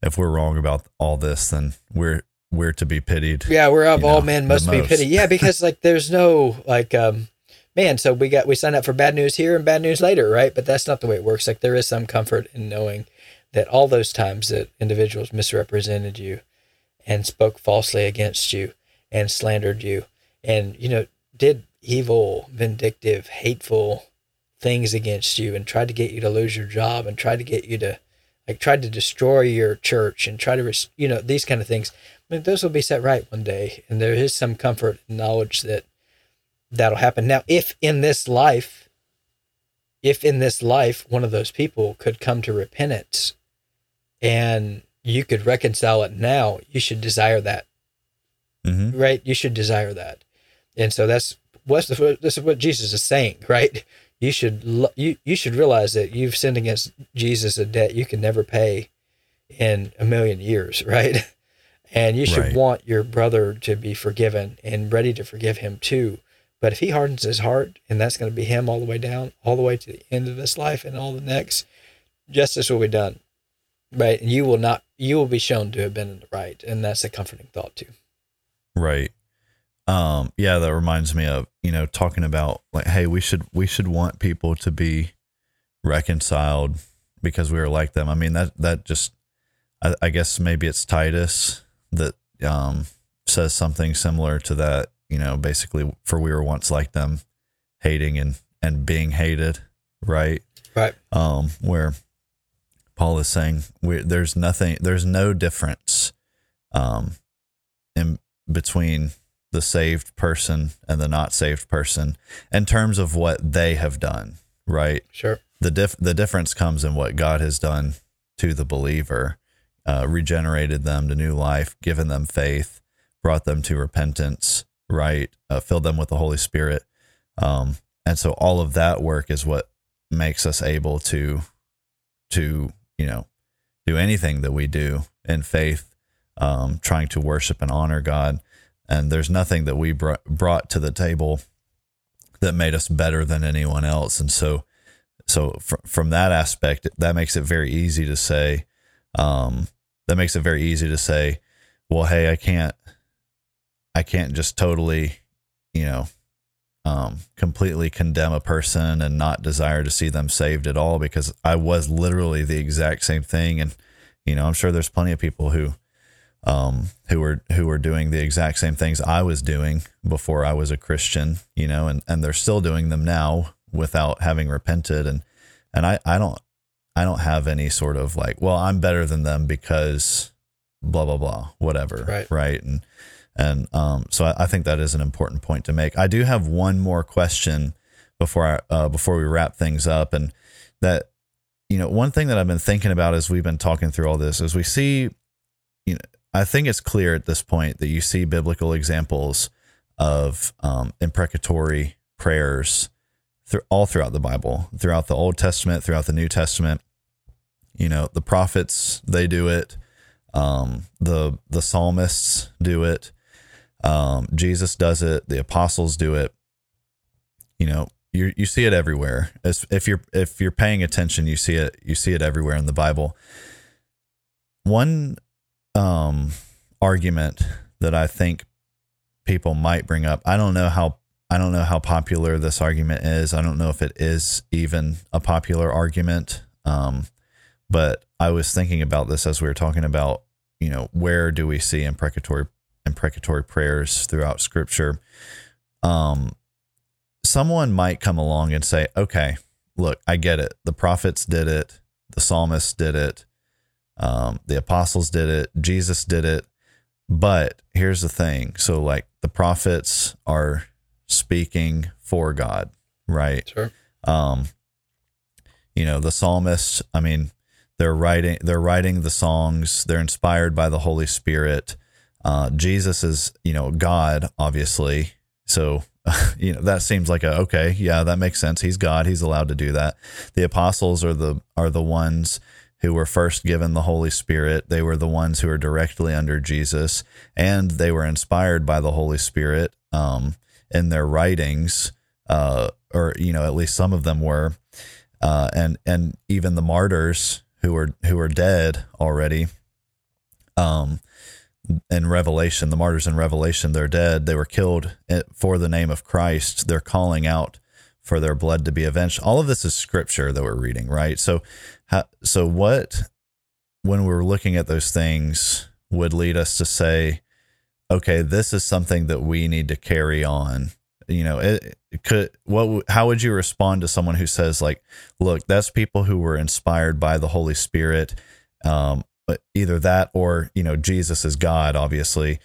if we're wrong about all this, then we're we're to be pitied. Yeah, we're of all men must be pitied. Yeah, because like there's no like um man, so we got we sign up for bad news here and bad news later, right? But that's not the way it works. Like, there is some comfort in knowing that all those times that individuals misrepresented you and spoke falsely against you and slandered you and, you know, did evil, vindictive, hateful things against you and tried to get you to lose your job and tried to get you to like tried to destroy your church and try to, you know, these kind of things. I mean, those will be set right one day, and there is some comfort and knowledge that that'll happen. Now, if in this life, if in this life, one of those people could come to repentance and you could reconcile it now, you should desire that, mm-hmm. right? You should desire that. And so that's, what's the, this is what Jesus is saying, right? you should you you should realize that you've sinned against Jesus a debt you can never pay in a million years, right? And you should right. want your brother to be forgiven and ready to forgive him too. But if he hardens his heart, and that's going to be him all the way down, all the way to the end of this life and all the next, justice will be done, right? And you will not, you will be shown to have been in the right. And that's a comforting thought too. Right. Um, yeah, that reminds me of, you know, talking about like, hey, we should, we should want people to be reconciled because we were like them. I mean, that, that just, I, I guess maybe it's Titus that um, says something similar to that, you know, basically for we were once like them, hating and, and being hated. Right. Right. Um, where Paul is saying we, there's nothing, there's no difference um, in between the saved person and the not saved person in terms of what they have done. Right. Sure. The diff, the difference comes in what God has done to the believer. Uh, regenerated them to new life, given them faith, brought them to repentance, right? Uh, filled them with the Holy Spirit. Um, and so all of that work is what makes us able to, to, you know, do anything that we do in faith, um, trying to worship and honor God. And there's nothing that we br- brought to the table that made us better than anyone else. And so, so fr- from that aspect, that makes it very easy to say, um, that makes it very easy to say, well, hey, I can't, I can't just totally, you know, um, completely condemn a person and not desire to see them saved at all, because I was literally the exact same thing. And, you know, I'm sure there's plenty of people who, um, who were, who were doing the exact same things I was doing before I was a Christian, you know, and, and they're still doing them now without having repented. And, and I, I don't, I don't have any sort of like, well, I'm better than them because blah, blah, blah, whatever. Right. Right. And, and, um, so I, I think that is an important point to make. I do have one more question before I, uh, before we wrap things up. And that, you know, one thing that I've been thinking about as we've been talking through all this is we see, you know, I think it's clear at this point that you see biblical examples of, um, imprecatory prayers through all throughout the Bible, throughout the Old Testament, throughout the New Testament. You know, the prophets, they do it. Um, the the psalmists do it. Um, Jesus does it. The apostles do it. You know, you you see it everywhere. As if you're if you're paying attention, you see it. You see it everywhere in the Bible. One um, argument that I think people might bring up. I don't know how. I don't know how popular this argument is. I don't know if it is even a popular argument. Um, But I was thinking about this as we were talking about, you know, where do we see imprecatory imprecatory prayers throughout Scripture? Um, someone might come along and say, okay, look, I get it. The prophets did it. The psalmists did it. Um, the apostles did it. Jesus did it. But here's the thing. So like the prophets are speaking for God, right? Sure. Um, you know, the psalmists, I mean, They're writing. They're writing the songs. They're inspired by the Holy Spirit. Uh, Jesus is, you know, God, obviously. So, you know, that seems like a okay. Yeah, that makes sense. He's God. He's allowed to do that. The apostles are the are the ones who were first given the Holy Spirit. They were the ones who are directly under Jesus, and they were inspired by the Holy Spirit um, in their writings, uh, or you know, at least some of them were, uh, and and even the martyrs. who are, who are dead already. Um, in Revelation, the martyrs in Revelation, they're dead. They were killed for the name of Christ. They're calling out for their blood to be avenged. All of this is scripture that we're reading, right? So, so what, when we're looking at those things would lead us to say, okay, this is something that we need to carry on. You know, it, it could, what, how would you respond to someone who says like, look, that's people who were inspired by the Holy Spirit. Um, but either that or, you know, Jesus is God, obviously.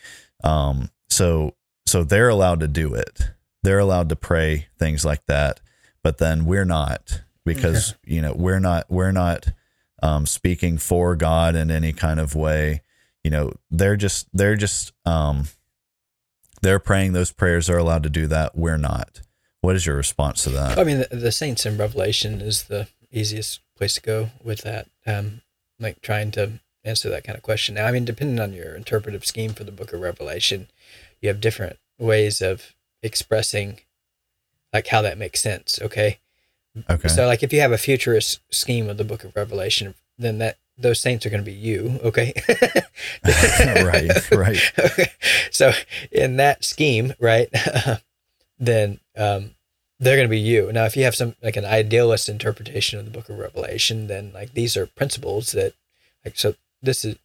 Um, so, so they're allowed to do it. They're allowed to pray things like that, but then we're not, because, okay. you know, we're not, we're not, um, speaking for God in any kind of way. You know, they're just, they're just, um, they're praying those prayers, are allowed to do that. We're not. What is your response to that? I mean, the, the saints in Revelation is the easiest place to go with that, um, like trying to answer that kind of question. Now, I mean, depending on your interpretive scheme for the book of Revelation, you have different ways of expressing like how that makes sense. Okay. Okay. So like if you have a futurist scheme of the book of Revelation, then that those saints are going to be you. Okay. Right. Right. Okay. So in that scheme, right, then um, they're going to be you. Now, if you have some like an idealist interpretation of the book of Revelation, then like these are principles that like, so this is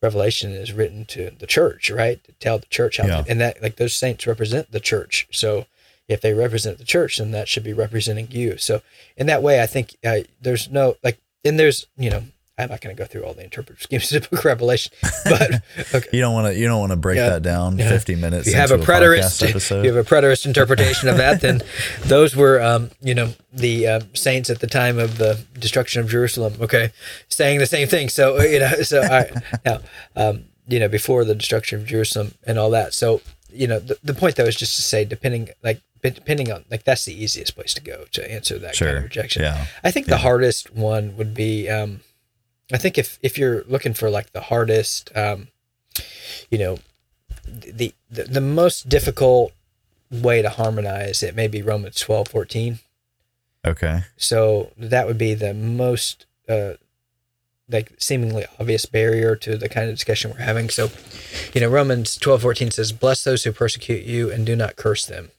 Revelation is written to the church, right? To tell the church how, yeah. to, and that like those saints represent the church. So if they represent the church, then that should be representing you. So in that way, I think uh, there's no, like, and there's, you know, I'm not going to go through all the interpretive schemes of the book of Revelation, but okay. you don't want to, you don't want to break yeah. that down yeah. fifty minutes. If you have a, a preterist, if you have a preterist interpretation of that, then those were, um, you know, the uh, saints at the time of the destruction of Jerusalem. Okay. Saying the same thing. So, you know, so I, now, um, you know, before the destruction of Jerusalem and all that. So, you know, the, the point though is just to say, depending, like, depending on like, that's the easiest place to go to answer that sure. kind of rejection. Yeah. I think yeah. the hardest one would be, um, I think if, if you're looking for like the hardest, um, you know, the, the the most difficult way to harmonize it may be Romans twelve fourteen. Okay. So that would be the most uh, like seemingly obvious barrier to the kind of discussion we're having. So, you know, Romans twelve fourteen says, "Bless those who persecute you and do not curse them."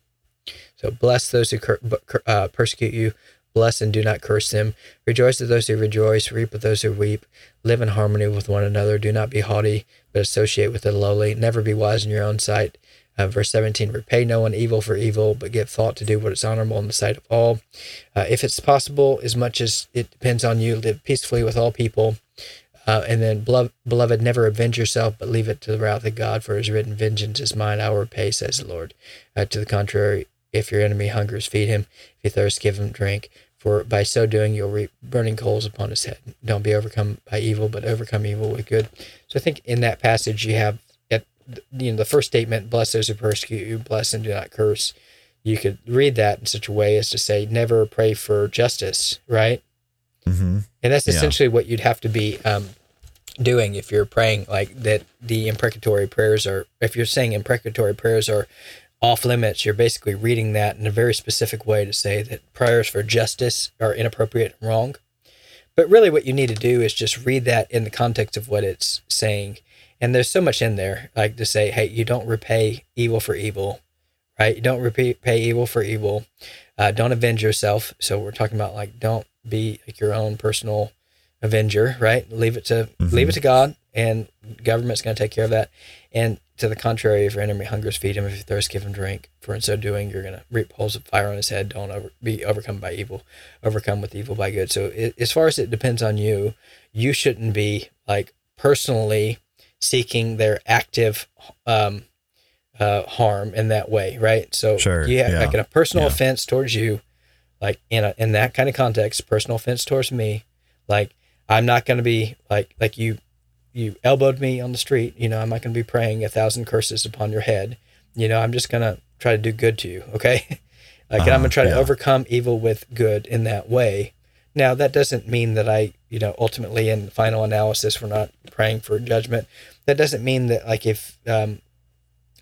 So bless those who cur- uh, persecute you. Bless and do not curse them. Rejoice with those who rejoice. Weep with those who weep. Live in harmony with one another. Do not be haughty, but associate with the lowly. Never be wise in your own sight. Uh, verse seventeen, repay no one evil for evil, but give thought to do what is honorable in the sight of all. Uh, if it's possible, as much as it depends on you, live peacefully with all people. Uh, and then, beloved, never avenge yourself, but leave it to the wrath of God, for it is written, vengeance is mine, I will repay, says the Lord. Uh, to the contrary, if your enemy hungers, feed him. If he thirsts, give him drink. For by so doing, you'll reap burning coals upon his head. Don't be overcome by evil, but overcome evil with good. So I think in that passage, you have, at, you know, the first statement, bless those who persecute you, bless and do not curse. You could read that in such a way as to say, never pray for justice, right? Mm-hmm. And that's essentially yeah. what you'd have to be um, doing if you're praying, like that the imprecatory prayers are, if you're saying imprecatory prayers are off limits, you're basically reading that in a very specific way to say that prayers for justice are inappropriate and wrong. But really what you need to do is just read that in the context of what it's saying. And there's so much in there, like to say, hey, you don't repay evil for evil, right? You don't repay evil for evil. Uh, don't avenge yourself. So we're talking about like, don't be like your own personal avenger, right? Leave it to, mm-hmm. leave it to God, and government's going to take care of that. And to the contrary, if your enemy hungers, feed him. If he thirsts, give him drink. For in so doing, you're going to reap coals of fire on his head. Don't over, be overcome by evil, overcome with evil by good. So it, as far as it depends on you, you shouldn't be like personally seeking their active um, uh, harm in that way, right? So sure, you have yeah. like in a personal yeah. offense towards you, like in a, in that kind of context, personal offense towards me, like I'm not going to be like like you. You elbowed me on the street, you know, I'm not going to be praying a thousand curses upon your head. You know, I'm just going to try to do good to you. Okay. Like, uh, and I'm going to try yeah. to overcome evil with good in that way. Now that doesn't mean that I, you know, ultimately in final analysis, we're not praying for judgment. That doesn't mean that like, if, um,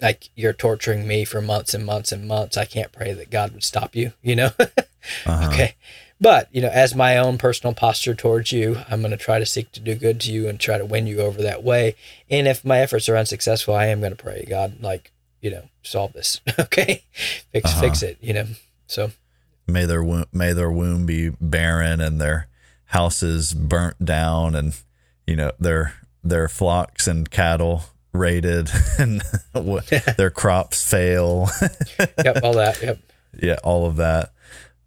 like you're torturing me for months and months and months, I can't pray that God would stop you, you know? uh-huh. Okay. But, you know, as my own personal posture towards you, I'm going to try to seek to do good to you and try to win you over that way. And if my efforts are unsuccessful, I am going to pray, God, like, you know, solve this. Okay. Fix, uh-huh. fix it, you know, so. May their womb, may their womb be barren and their houses burnt down and, you know, their, their flocks and cattle raided and their crops fail. Yep. All that. Yep. Yeah. All of that.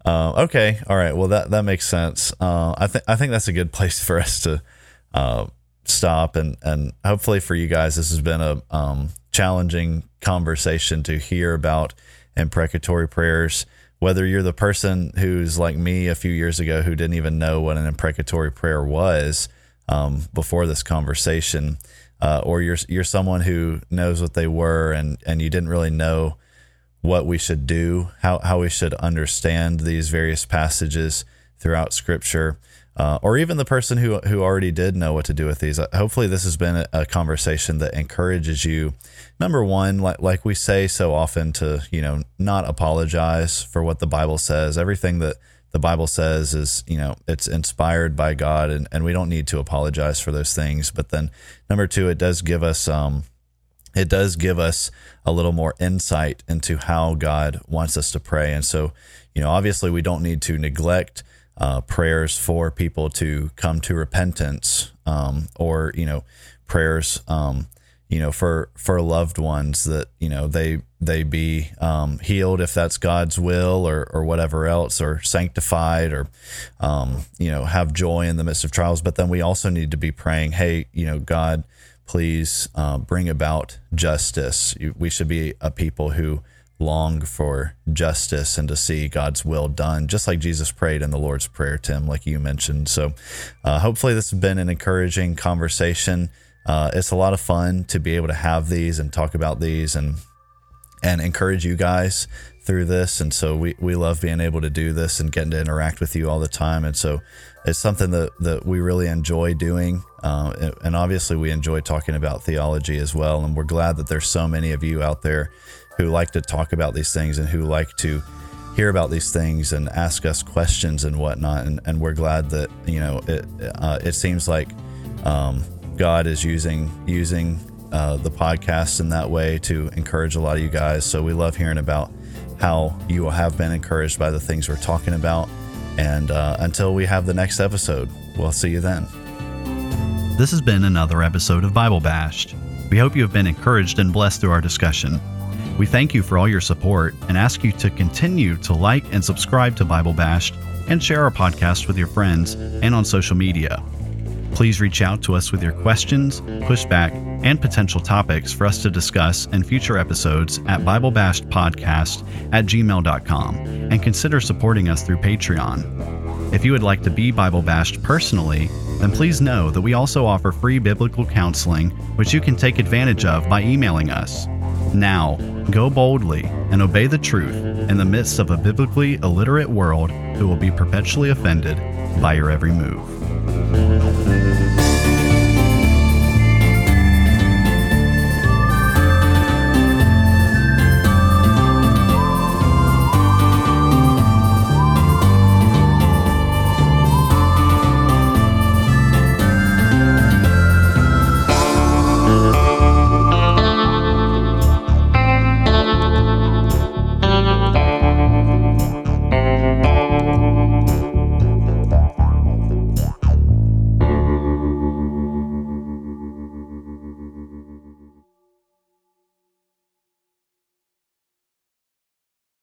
Um, okay. All right. Well, that, that makes sense. Uh, I think, I think that's a good place for us to, uh, stop and, and hopefully for you guys, this has been a, um, challenging conversation to hear about imprecatory prayers, whether you're the person who's like me a few years ago, who didn't even know what an imprecatory prayer was, um, before this conversation, uh, or you're, you're someone who knows what they were and, and you didn't really know what we should do, how, how we should understand these various passages throughout Scripture, uh, or even the person who who already did know what to do with these. Hopefully this has been a, a conversation that encourages you, number one, like, like we say so often, to, you know, not apologize for what the Bible says. Everything that the Bible says is, you know, it's inspired by God, and, and we don't need to apologize for those things. But then number two, it does give us, um, it does give us a little more insight into how God wants us to pray. And so, you know, obviously we don't need to neglect uh, prayers for people to come to repentance, um, or, you know, prayers, um, you know, for, for loved ones that, you know, they, they be um, healed if that's God's will, or, or whatever else, or sanctified, or, um, you know, have joy in the midst of trials. But then we also need to be praying, hey, you know, God, please uh, bring about justice. We should be a people who long for justice and to see God's will done, just like Jesus prayed in the Lord's Prayer, Tim, like you mentioned. So uh, hopefully this has been an encouraging conversation. Uh, it's a lot of fun to be able to have these and talk about these and and encourage you guys through this. And so we, we love being able to do this and getting to interact with you all the time. And so it's something that, that we really enjoy doing. Uh, and obviously we enjoy talking about theology as well. And we're glad that there's so many of you out there who like to talk about these things and who like to hear about these things and ask us questions and whatnot. And, and we're glad that, you know, it, uh, it seems like, um, God is using using uh, the podcast in that way to encourage a lot of you guys. So we love hearing about how you have been encouraged by the things we're talking about. And uh, until we have the next episode, we'll see you then. This has been another episode of Bible Bashed. We hope you have been encouraged and blessed through our discussion. We thank you for all your support and ask you to continue to like and subscribe to Bible Bashed and share our podcast with your friends and on social media. Please reach out to us with your questions, pushback, and potential topics for us to discuss in future episodes at biblebashedpodcast at gmail dot com, and consider supporting us through Patreon. If you would like to be Bible Bashed personally, then please know that we also offer free biblical counseling, which you can take advantage of by emailing us. Now, go boldly and obey the truth in the midst of a biblically illiterate world who will be perpetually offended by your every move.